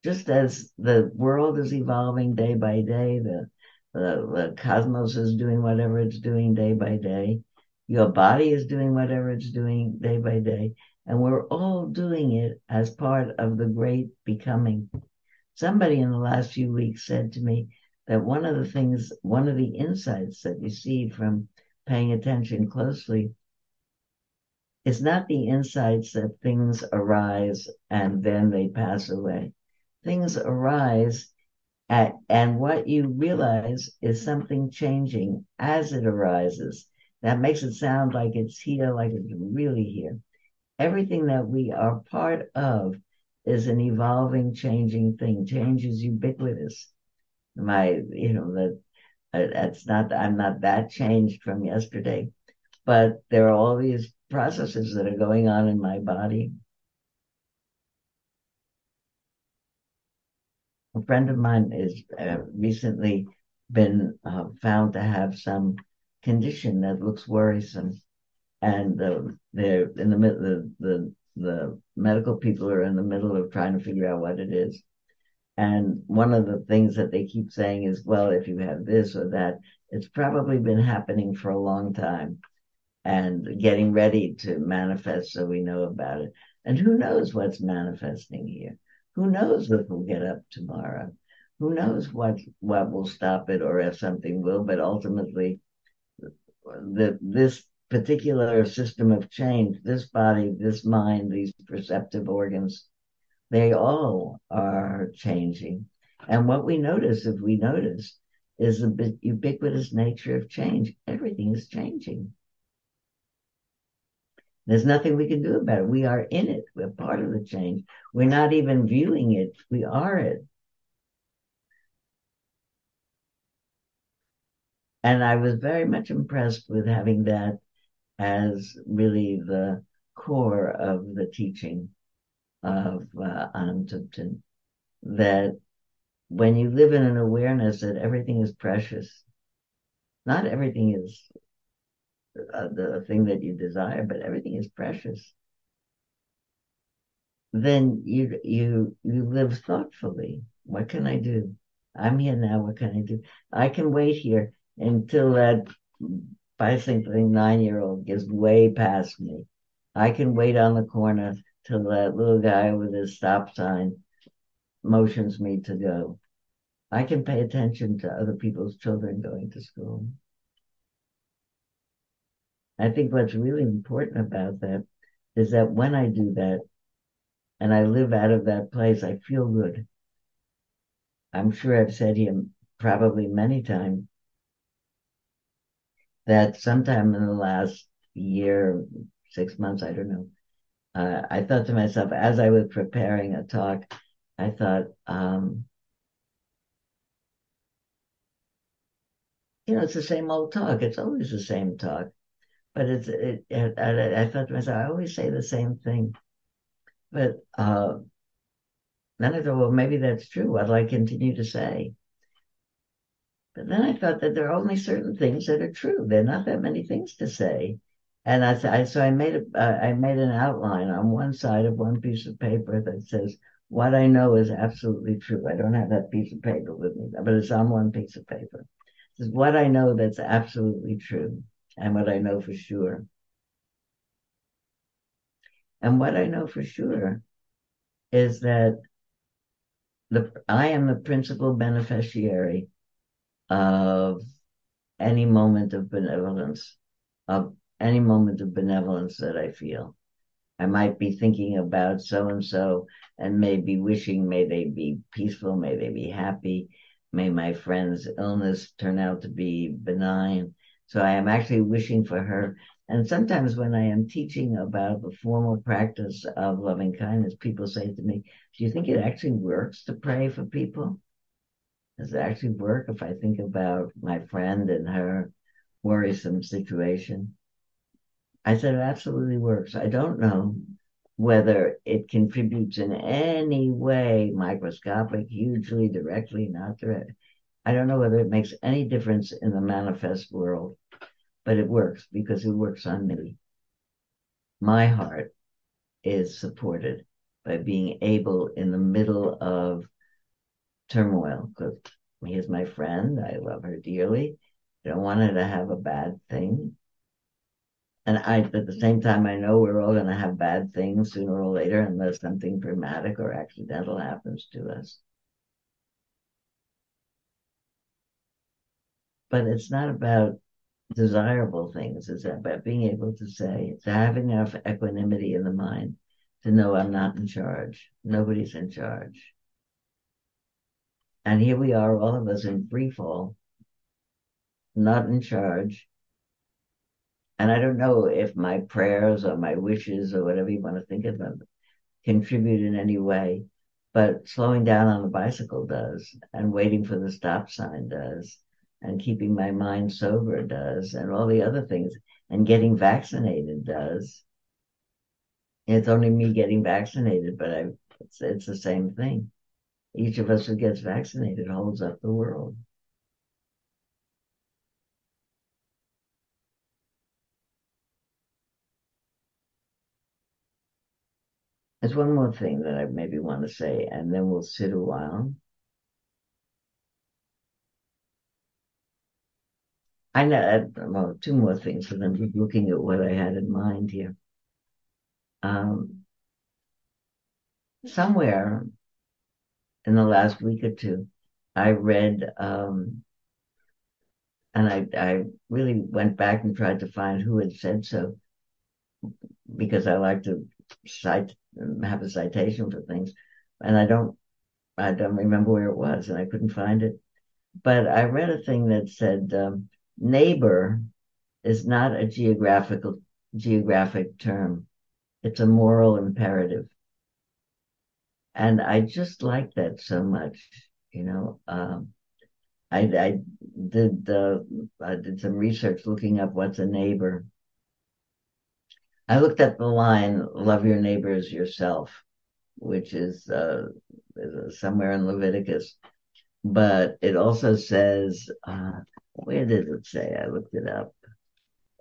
Just as the world is evolving day by day, the, the, the cosmos is doing whatever it's doing day by day, your body is doing whatever it's doing day by day, and we're all doing it as part of the great becoming. Somebody in the last few weeks said to me that one of the things, one of the insights that you see from paying attention closely is not the insights that things arise and then they pass away. Things arise, at, and what you realize is something changing as it arises. That makes it sound like it's here, like it's really here. Everything that we are part of is an evolving, changing thing. Change is ubiquitous. My, you know, that that's not. I'm not that changed from yesterday, but there are all these processes that are going on in my body. A friend of mine has uh, recently been uh, found to have some condition that looks worrisome, and uh, they're in the, the the the medical people are in the middle of trying to figure out what it is. And one of the things that they keep saying is, well, if you have this or that, it's probably been happening for a long time and getting ready to manifest so we know about it. And who knows what's manifesting here? Who knows if we'll get up tomorrow? Who knows what what will stop it or if something will? But ultimately, the, this particular system of change, this body, this mind, these perceptive organs, they all are changing. And what we notice, if we notice, is the ubiquitous nature of change. Everything is changing. There's nothing we can do about it. We are in it. We're part of the change. We're not even viewing it. We are it. And I was very much impressed with having that as really the core of the teaching of uh, Anam Thupten, that when you live in an awareness that everything is precious, not everything is uh, the thing that you desire, but everything is precious, then you you you live thoughtfully. What can I do? I'm here now. What can I do? I can wait here until that bicycling nine-year-old gets way past me. I can wait on the corner till that little guy with his stop sign motions me to go. I can pay attention to other people's children going to school. I think what's really important about that is that when I do that and I live out of that place, I feel good. I'm sure I've said here probably many times that sometime in the last year, six months, I don't know, Uh, I thought to myself, as I was preparing a talk, I thought, um, you know, it's the same old talk. It's always the same talk. But it's. It, it, I, I thought to myself, I always say the same thing. But uh, then I thought, well, maybe that's true. What do I continue to say? But then I thought that there are only certain things that are true. There are not that many things to say. And I, I so I made a, uh, I made an outline on one side of one piece of paper that says, what I know is absolutely true. I don't have that piece of paper with me, but it's on one piece of paper. It says, what I know that's absolutely true and what I know for sure. And what I know for sure is that the I am the principal beneficiary of any moment of benevolence, of any moment of benevolence that I feel. I might be thinking about so-and-so and may be wishing, may they be peaceful, may they be happy, may my friend's illness turn out to be benign. So I am actually wishing for her. And sometimes when I am teaching about the formal practice of loving kindness, people say to me, do you think it actually works to pray for people? Does it actually work if I think about my friend and her worrisome situation? I said, it absolutely works. I don't know whether it contributes in any way, microscopic, hugely, directly, not directly. I don't know whether it makes any difference in the manifest world, but it works because it works on me. My heart is supported by being able in the middle of turmoil, because here's my friend, I love her dearly, I don't want her to have a bad thing. And I, at the same time, I know we're all going to have bad things sooner or later unless something dramatic or accidental happens to us. But it's not about desirable things. It's about being able to say, to have enough equanimity in the mind to know I'm not in charge. Nobody's in charge. And here we are, all of us in free fall, not in charge. And I don't know if my prayers or my wishes or whatever you want to think of them contribute in any way, but slowing down on the bicycle does, and waiting for the stop sign does, and keeping my mind sober does, and all the other things, and getting vaccinated does. It's only me getting vaccinated, but I, it's, it's the same thing. Each of us who gets vaccinated holds up the world. There's one more thing that I maybe want to say, and then we'll sit a while. I know, well, two more things, but I'm just looking at what I had in mind here. Um, somewhere in the last week or two, I read, um, and I, I really went back and tried to find who had said so, because I like to cite, have a citation for things, and I don't, I don't remember where it was, and I couldn't find it. But I read a thing that said, um, neighbor is not a geographical geographic term. It's a moral imperative. And I just like that so much, you know. Um, I, I did the I did some research looking up what's a neighbor. I looked up the line "Love your neighbor as yourself," which is uh, somewhere in Leviticus, but it also says. Uh, Where did it say? I looked it up.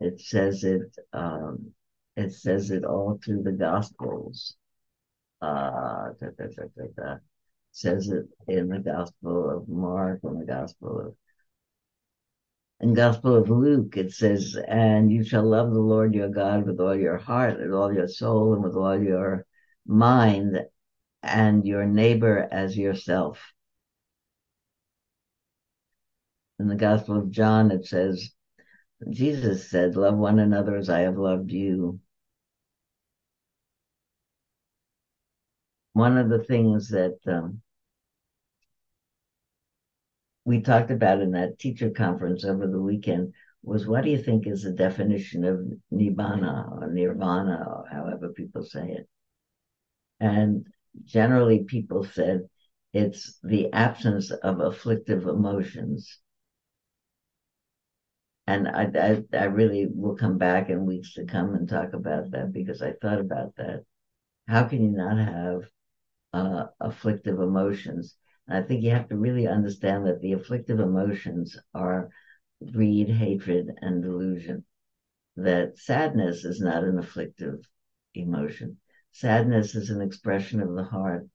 It says it. Um, it says it all through the Gospels. Uh, da, da, da, da, da. Says it in the Gospel of Mark, in the Gospel of, in Gospel of Luke. It says, "And you shall love the Lord your God with all your heart, with all your soul, and with all your mind, and your neighbor as yourself." In the Gospel of John, it says, Jesus said, "Love one another as I have loved you." One of the things that um, we talked about in that teacher conference over the weekend was, what do you think is the definition of nibbana or nirvana, or however people say it? And generally people said it's the absence of afflictive emotions. And I, I, I really will come back in weeks to come and talk about that, because I thought about that. How can you not have uh, afflictive emotions? And I think you have to really understand that the afflictive emotions are greed, hatred, and delusion. That sadness is not an afflictive emotion. Sadness is an expression of the heart.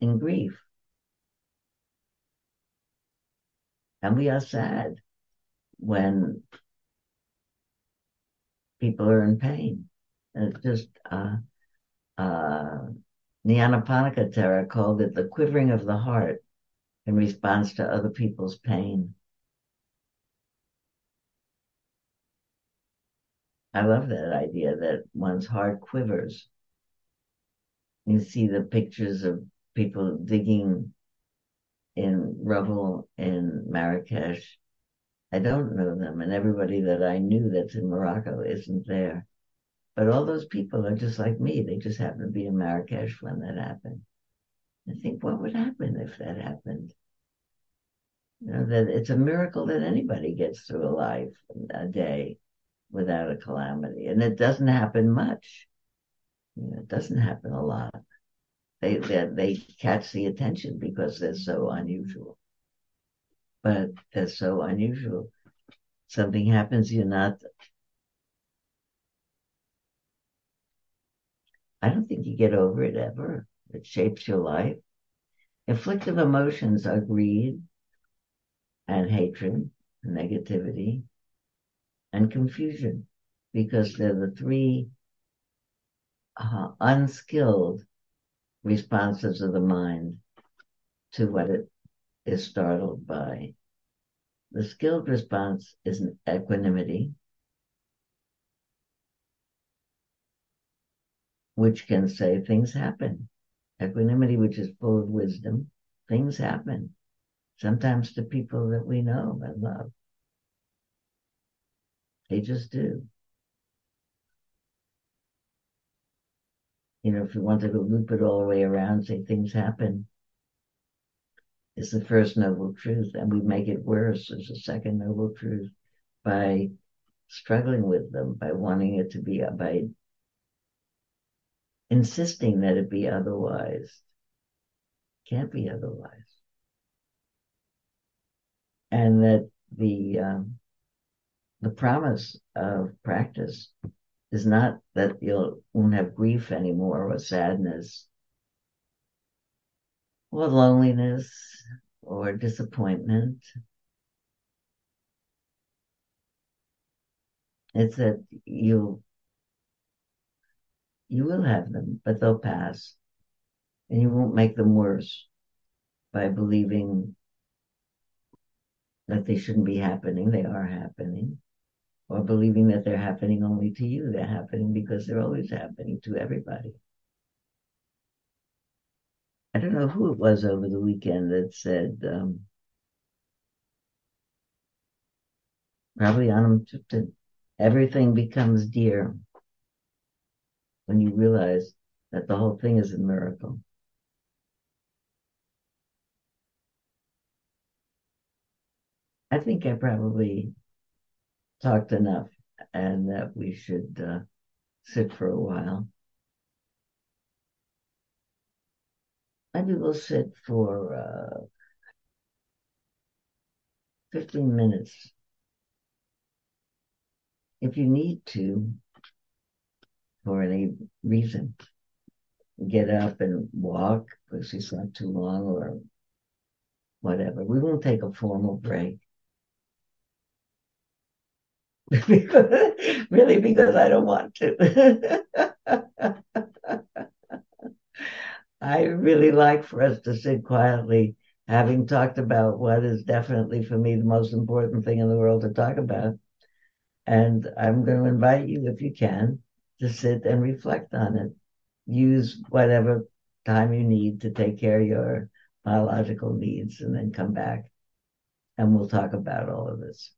And grief. And we are sad when people are in pain. And it's just, uh, uh, Nyanaponika Tara called it the quivering of the heart in response to other people's pain. I love that idea that one's heart quivers. You see the pictures of people digging in rubble in Marrakesh. I don't know them, and everybody that I knew that's in Morocco isn't there. But all those people are just like me. They just happened to be in Marrakesh when that happened. I think, what would happen if that happened? You know, that it's a miracle that anybody gets through a life, a day, without a calamity. And it doesn't happen much. You know, it doesn't happen a lot. They, they they catch the attention because they're so unusual. But they're so unusual. Something happens, you're not... I don't think you get over it ever. It shapes your life. Afflictive emotions are greed and hatred, and negativity, and confusion, because they're the three uh, unskilled responses of the mind to what it is startled by. The skilled response is equanimity, which can say things happen. Equanimity, which is full of wisdom, things happen, sometimes to people that we know and love. They just do. You know, if you want to go loop it all the way around, say things happen, it's the first noble truth, and we make it worse as a second noble truth by struggling with them, by wanting it to be, by insisting that it be otherwise. Can't be otherwise. And that the um, the promise of practice is not that you won't have grief anymore or sadness or loneliness or disappointment. It's that you you will have them, but they'll pass. And you won't make them worse by believing that they shouldn't be happening. They are happening. Or believing that they're happening only to you. They're happening because they're always happening to everybody. I don't know who it was over the weekend that said, um, probably Anam Thupten, everything becomes dear when you realize that the whole thing is a miracle. I think I probably talked enough and that we should uh, sit for a while. Maybe we'll sit for uh, fifteen minutes. If you need to, for any reason, get up and walk because you slept too long or whatever. We won't take a formal break. Really, because I don't want to. I really like for us to sit quietly, having talked about what is definitely for me the most important thing in the world to talk about. And I'm going to invite you, if you can, to sit and reflect on it. Use whatever time you need to take care of your biological needs and then come back and we'll talk about all of this.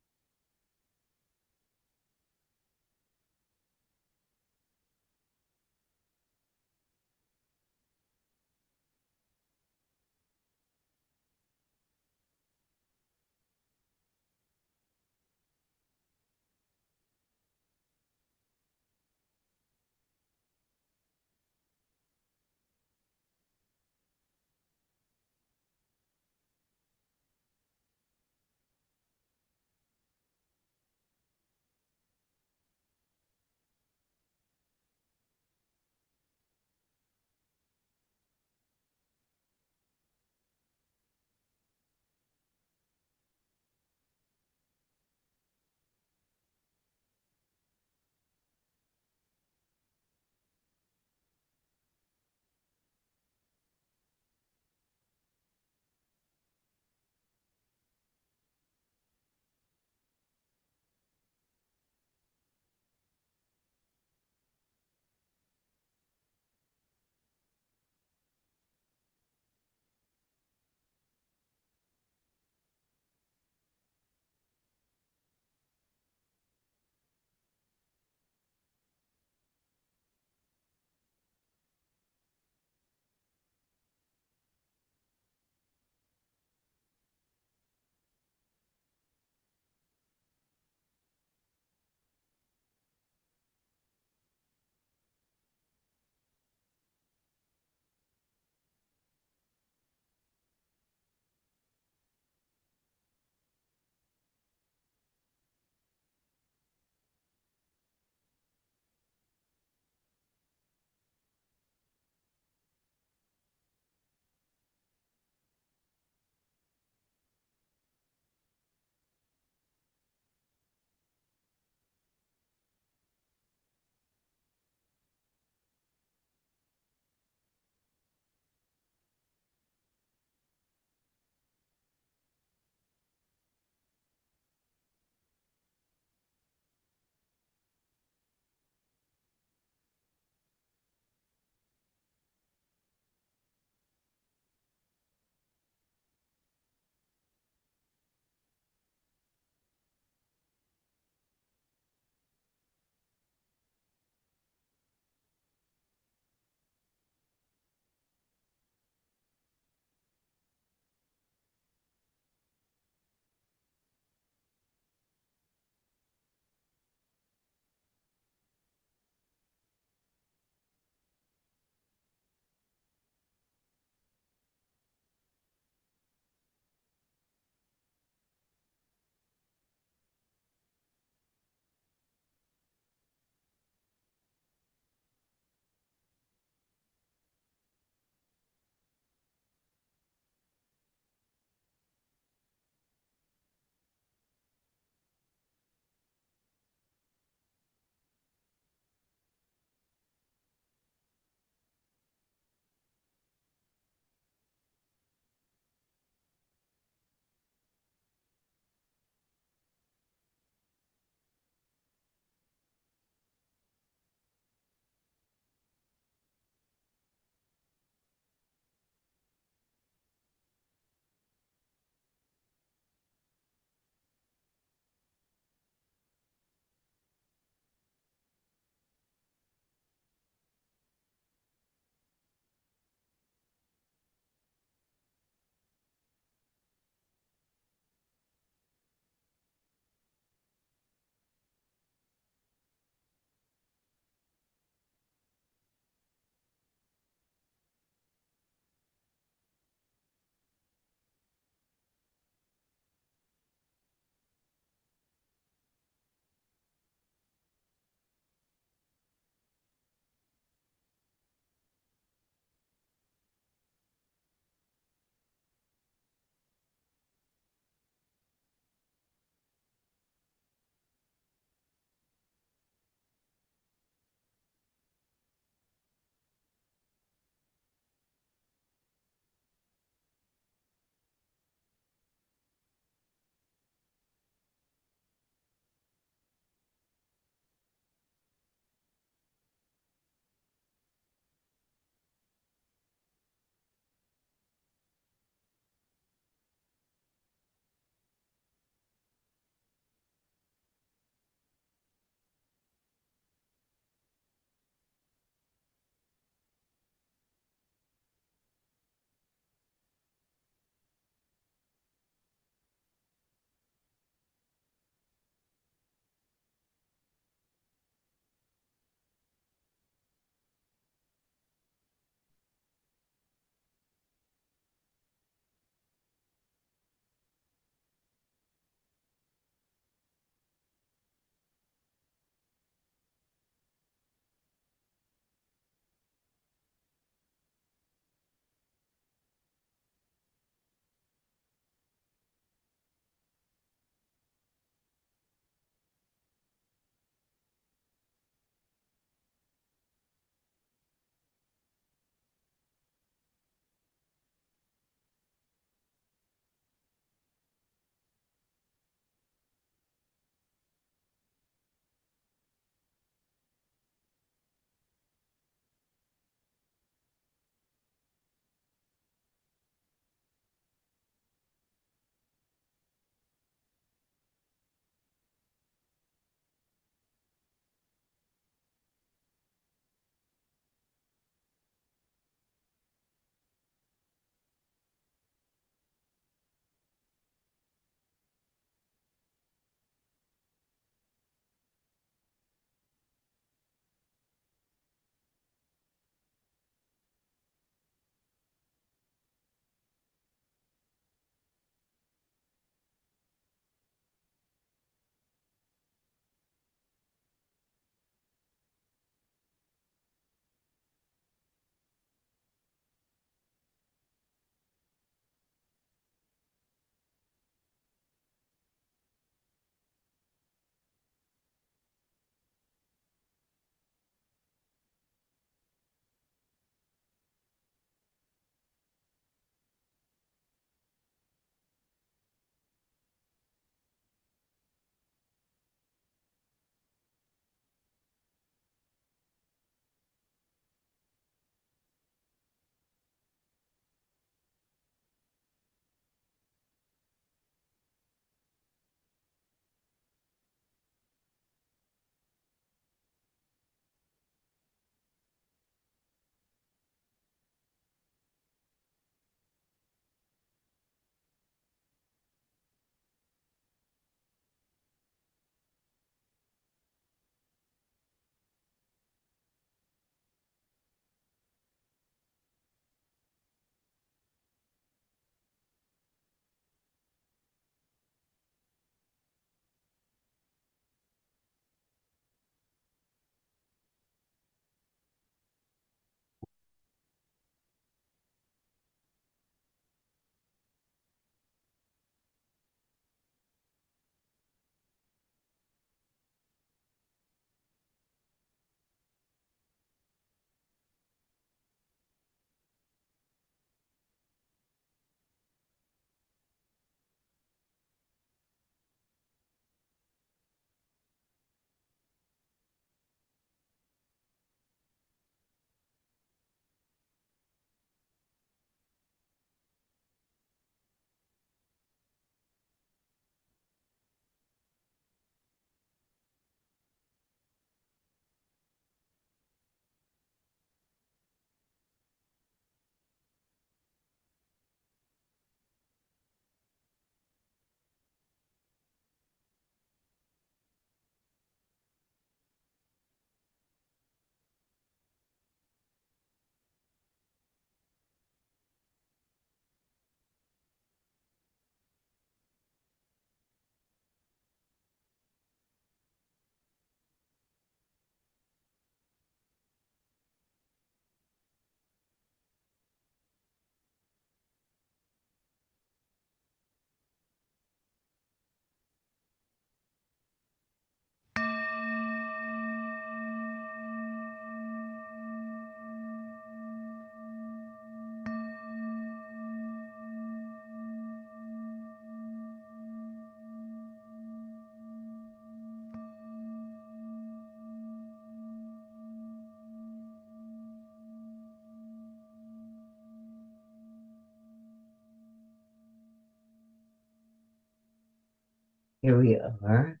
Here we are.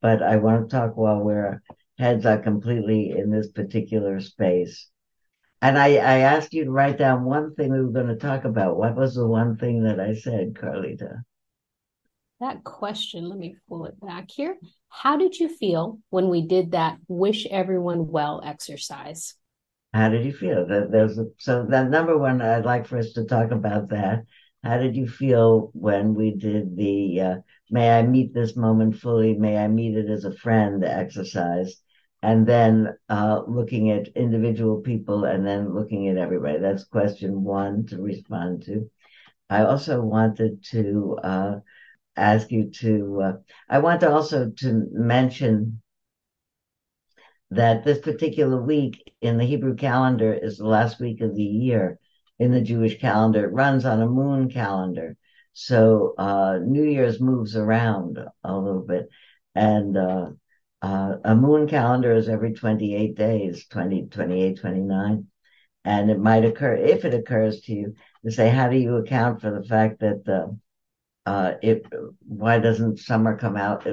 But I want to talk while we're heads are completely in this particular space. And I, I asked you to write down one thing we were going to talk about. What was the one thing that I said, Carlita? That question, let me pull it back here. How did you feel when we did that wish everyone well exercise? How did you feel? There's a, so that number one, I'd like for us to talk about that. How did you feel when we did the uh, may I meet this moment fully, may I meet it as a friend exercise? And then uh, looking at individual people and then looking at everybody. That's question one to respond to. I also wanted to uh, ask you to, uh, I want to also to mention that this particular week in the Hebrew calendar is the last week of the year. In the Jewish calendar, it runs on a moon calendar. So uh, New Year's moves around a little bit. And uh, Uh, a moon calendar is every twenty-eight days, twenty, twenty-eight, twenty-nine. And it might occur, if it occurs to you, to say, how do you account for the fact that the, uh, it, why doesn't summer come out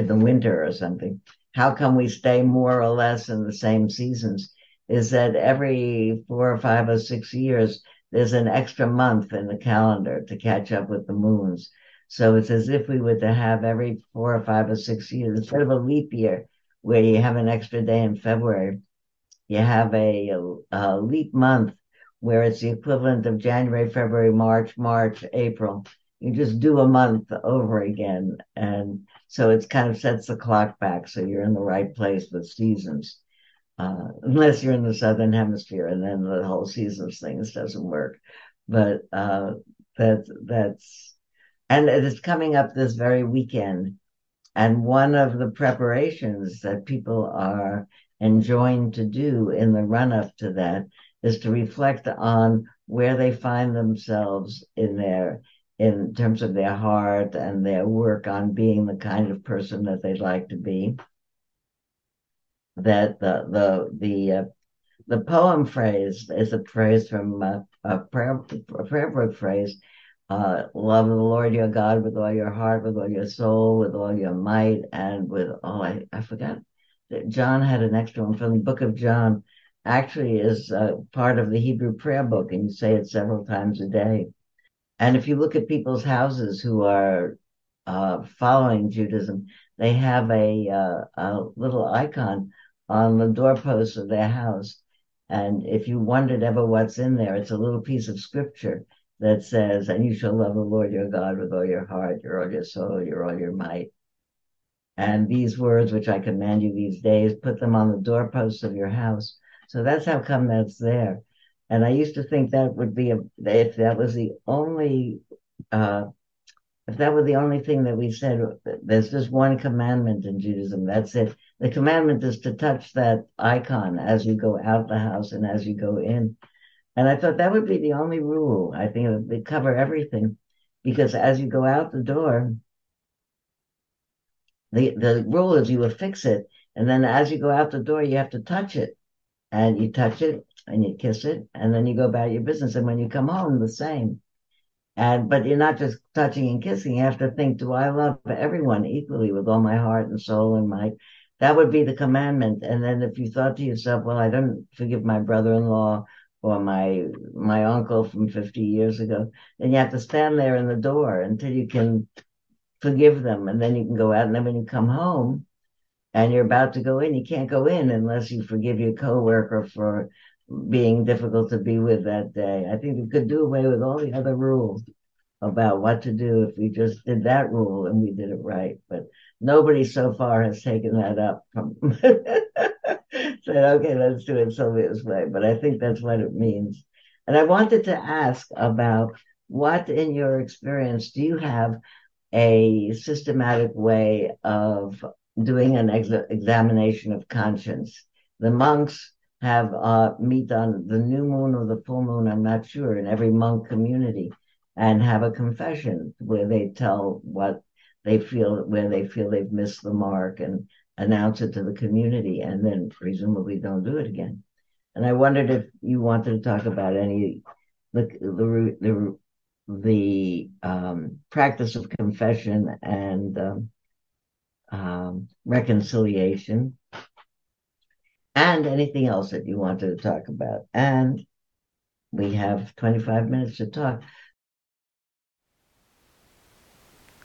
in the winter or something? How come we stay more or less in the same seasons? Is that every four or five or six years, there's an extra month in the calendar to catch up with the moons. So it's as if we were to have every four or five or six years, instead of a leap year where you have an extra day in February, you have a, a, a leap month where it's the equivalent of January, February, March, March, April. You just do a month over again. And so it's kind of sets the clock back. So you're in the right place with seasons, uh, unless you're in the Southern Hemisphere, and then the whole seasons thing doesn't work. But uh, that, that's... And it is coming up this very weekend. And one of the preparations that people are enjoined to do in the run-up to that is to reflect on where they find themselves in their, in terms of their heart and their work on being the kind of person that they'd like to be. That the the the uh, the poem phrase is a phrase from uh, a prayer a prayer book phrase. Uh, love the Lord your God with all your heart, with all your soul, with all your might, and with all, oh, I, I forgot that John had an extra one from the book of John. Actually is uh, part of the Hebrew prayer book, and you say it several times a day. And if you look at people's houses who are uh, following Judaism, they have a, uh, a little icon on the doorpost of their house. And if you wondered ever what's in there, it's a little piece of scripture that says, and you shall love the Lord your God with all your heart, your all your soul, your all your might. And these words, which I command you these days, put them on the doorposts of your house. So that's how come that's there. And I used to think that would be, a, if that was the only, uh, if that were the only thing that we said, there's just one commandment in Judaism, that's it. The commandment is to touch that icon as you go out the house and as you go in. And I thought that would be the only rule. I think it would cover everything, because as you go out the door, the the rule is you affix it, and then as you go out the door, you have to touch it, and you touch it, and you kiss it, and then you go about your business. And when you come home, the same. And but you're not just touching and kissing. You have to think: do I love everyone equally with all my heart and soul and might? That would be the commandment. And then if you thought to yourself, well, I don't forgive my brother-in-law or my my uncle from fifty years ago, then you have to stand there in the door until you can forgive them, and then you can go out. And then when you come home and you're about to go in, you can't go in unless you forgive your coworker for being difficult to be with that day. I think we could do away with all the other rules about what to do if we just did that rule and we did it right. But nobody so far has taken that up from said, okay, let's do it Sylvia's way. But I think that's what it means. And I wanted to ask about what in your experience do you have a systematic way of doing an ex- examination of conscience? The monks have uh, meet on the new moon or the full moon, I'm not sure, in every monk community, and have a confession where they tell what they feel, where they feel they've missed the mark, and announce it to the community, and then presumably don't do it again. And I wondered if you wanted to talk about any the the, the the um, practice of confession and um, um, reconciliation, and anything else that you wanted to talk about. And we have twenty-five minutes to talk.